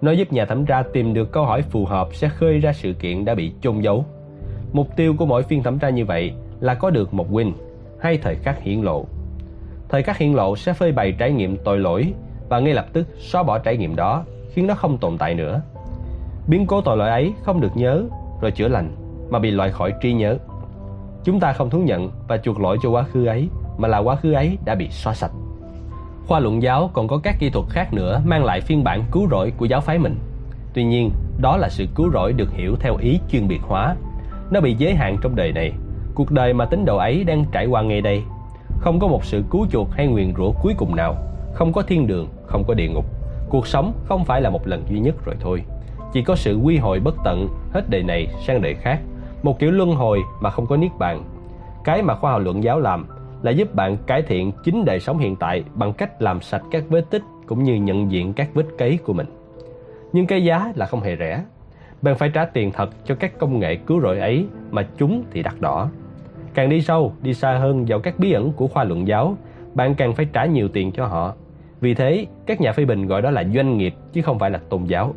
Nó giúp nhà thẩm tra tìm được câu hỏi phù hợp sẽ khơi ra sự kiện đã bị chôn giấu. Mục tiêu của mỗi phiên thẩm tra như vậy là có được một win, hay thời khắc hiển lộ. Thời khắc hiển lộ sẽ phơi bày trải nghiệm tội lỗi và ngay lập tức xóa bỏ trải nghiệm đó, khiến nó không tồn tại nữa. Biến cố tội lỗi ấy không được nhớ rồi chữa lành, mà bị loại khỏi trí nhớ. Chúng ta không thú nhận và chuộc lỗi cho quá khứ ấy, mà là quá khứ ấy đã bị xóa sạch. Khoa luận giáo còn có các kỹ thuật khác nữa mang lại phiên bản cứu rỗi của giáo phái mình. Tuy nhiên, đó là sự cứu rỗi được hiểu theo ý chuyên biệt hóa. Nó bị giới hạn trong đời này, cuộc đời mà tín đồ ấy đang trải qua ngay đây. Không có một sự cứu chuộc hay nguyền rủa cuối cùng nào, không có thiên đường, không có địa ngục. Cuộc sống không phải là một lần duy nhất rồi thôi, chỉ có sự quy hồi bất tận hết đời này sang đời khác, một kiểu luân hồi mà không có niết bàn. Cái mà khoa học luận giáo làm là giúp bạn cải thiện chính đời sống hiện tại bằng cách làm sạch các vết tích cũng như nhận diện các vết cấy của mình. Nhưng cái giá là không hề rẻ. bạn phải trả tiền thật cho các công nghệ cứu rỗi ấy mà chúng thì đắt đỏ. Càng đi sâu, đi xa hơn vào các bí ẩn của khoa luận giáo, bạn càng phải trả nhiều tiền cho họ. Vì thế, các nhà phê bình gọi đó là doanh nghiệp chứ không phải là tôn giáo.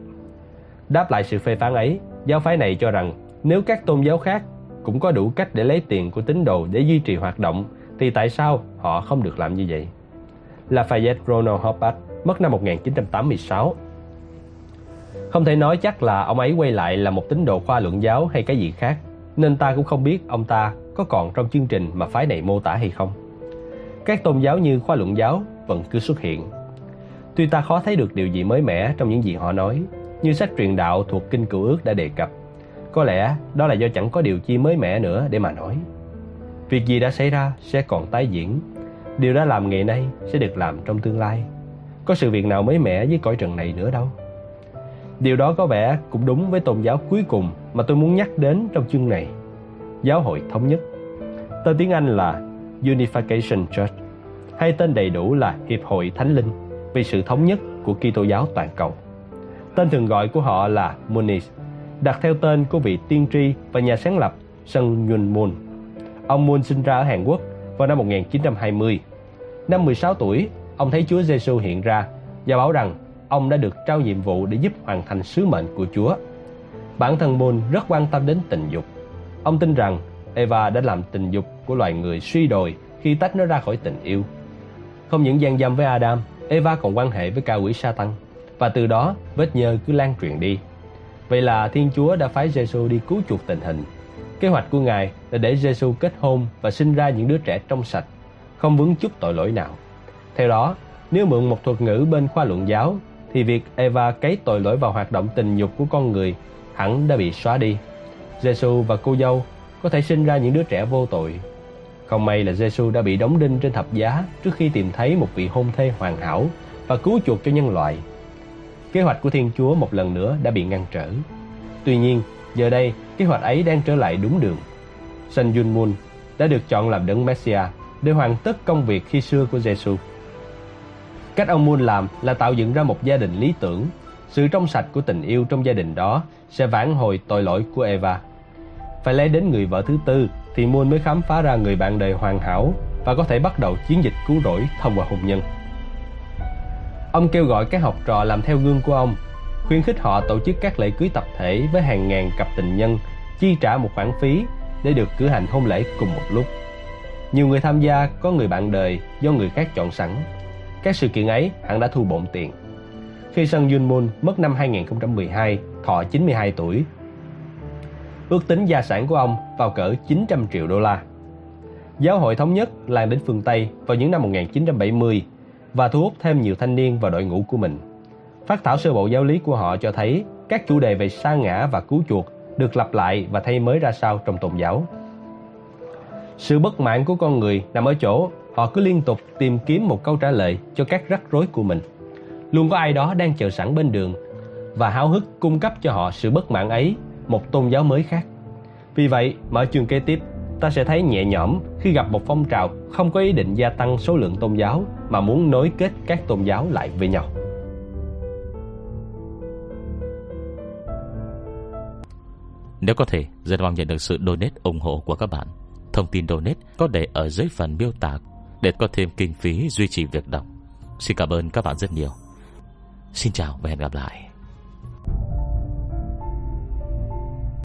Đáp lại sự phê phán ấy, giáo phái này cho rằng nếu các tôn giáo khác cũng có đủ cách để lấy tiền của tín đồ để duy trì hoạt động, thì tại sao họ không được làm như vậy? Lafayette Ronald Hubbard mất năm một nghìn chín trăm tám mươi sáu. Không thể nói chắc là ông ấy quay lại là một tín đồ khoa luận giáo hay cái gì khác, nên ta cũng không biết ông ta có còn trong chương trình mà phái này mô tả hay không. Các tôn giáo như khoa luận giáo vẫn cứ xuất hiện. Tuy ta khó thấy được điều gì mới mẻ trong những gì họ nói, như sách truyền đạo thuộc Kinh Cựu Ước đã đề cập, có lẽ đó là do chẳng có điều chi mới mẻ nữa để mà nói. Việc gì đã xảy ra sẽ còn tái diễn, điều đã làm ngày nay sẽ được làm trong tương lai. Có sự việc nào mới mẻ với cõi trần này nữa đâu. Điều đó có vẻ cũng đúng với tôn giáo cuối cùng mà tôi muốn nhắc đến trong chương này, Giáo hội Thống nhất. Tên tiếng Anh là Unification Church, hay tên đầy đủ là Hiệp hội Thánh Linh vì sự thống nhất của Kitô giáo toàn cầu. Tên thường gọi của họ là Moonies, đặt theo tên của vị tiên tri và nhà sáng lập Sun Myung Moon. Ông Moon sinh ra ở Hàn Quốc vào năm một nghìn chín trăm hai mươi. Năm mười sáu tuổi, ông thấy Chúa Giêsu hiện ra và bảo rằng ông đã được trao nhiệm vụ để giúp hoàn thành sứ mệnh của Chúa. Bản thân Moon rất quan tâm đến tình dục. Ông tin rằng Eva đã làm tình dục của loài người suy đồi khi tách nó ra khỏi tình yêu. Không những gian dâm với Adam, Eva còn quan hệ với ca quỷ Satan, và từ đó vết nhơ cứ lan truyền đi. Vậy là Thiên Chúa đã phái Giêsu đi cứu chuộc tình hình. Kế hoạch của Ngài là để Giêsu kết hôn và sinh ra những đứa trẻ trong sạch, không vướng chút tội lỗi nào. Theo đó, nếu mượn một thuật ngữ bên khoa luận giáo, thì việc Eva cấy tội lỗi vào hoạt động tình dục của con người hẳn đã bị xóa đi. Giêsu và cô dâu có thể sinh ra những đứa trẻ vô tội. Không may là Giêsu đã bị đóng đinh trên thập giá trước khi tìm thấy một vị hôn thê hoàn hảo và cứu chuộc cho nhân loại. Kế hoạch của Thiên Chúa một lần nữa đã bị ngăn trở. Tuy nhiên, giờ đây kế hoạch ấy đang trở lại đúng đường. Sun Myung Moon đã được chọn làm đấng Messiah để hoàn tất công việc khi xưa của Giêsu. Cách ông Moon làm là tạo dựng ra một gia đình lý tưởng. Sự trong sạch của tình yêu trong gia đình đó sẽ vãn hồi tội lỗi của Eva. Phải lấy đến người vợ thứ tư thì Moon mới khám phá ra người bạn đời hoàn hảo và có thể bắt đầu chiến dịch cứu rỗi thông qua hôn nhân. Ông kêu gọi các học trò làm theo gương của ông, khuyến khích họ tổ chức các lễ cưới tập thể với hàng ngàn cặp tình nhân chi trả một khoản phí để được cử hành hôn lễ cùng một lúc. Nhiều người tham gia có người bạn đời do người khác chọn sẵn. Các sự kiện ấy hẳn đã thu bộn tiền. Khi Sun Myung Moon mất năm hai nghìn không trăm mười hai, thọ chín mươi hai tuổi, ước tính gia sản của ông vào cỡ chín trăm triệu đô la. Giáo hội Thống nhất lan đến phương Tây vào những năm một nghìn chín trăm bảy mươi và thu hút thêm nhiều thanh niên vào đội ngũ của mình. Phát thảo sơ bộ giáo lý của họ cho thấy các chủ đề về sa ngã và cứu chuộc được lặp lại và thay mới ra sao trong tôn giáo. Sự bất mãn của con người nằm ở chỗ họ cứ liên tục tìm kiếm một câu trả lời cho các rắc rối của mình. Luôn có ai đó đang chờ sẵn bên đường và háo hức cung cấp cho họ sự bất mãn ấy một tôn giáo mới khác. Vì vậy, mở chương kế tiếp, ta sẽ thấy nhẹ nhõm khi gặp một phong trào không có ý định gia tăng số lượng tôn giáo mà muốn nối kết các tôn giáo lại với nhau. Nếu có thể, rất mong nhận được sự donate ủng hộ của các bạn. Thông tin donate có để ở dưới phần miêu tả để có thêm kinh phí duy trì việc đọc. Xin cảm ơn các bạn rất nhiều. Xin chào và hẹn gặp lại.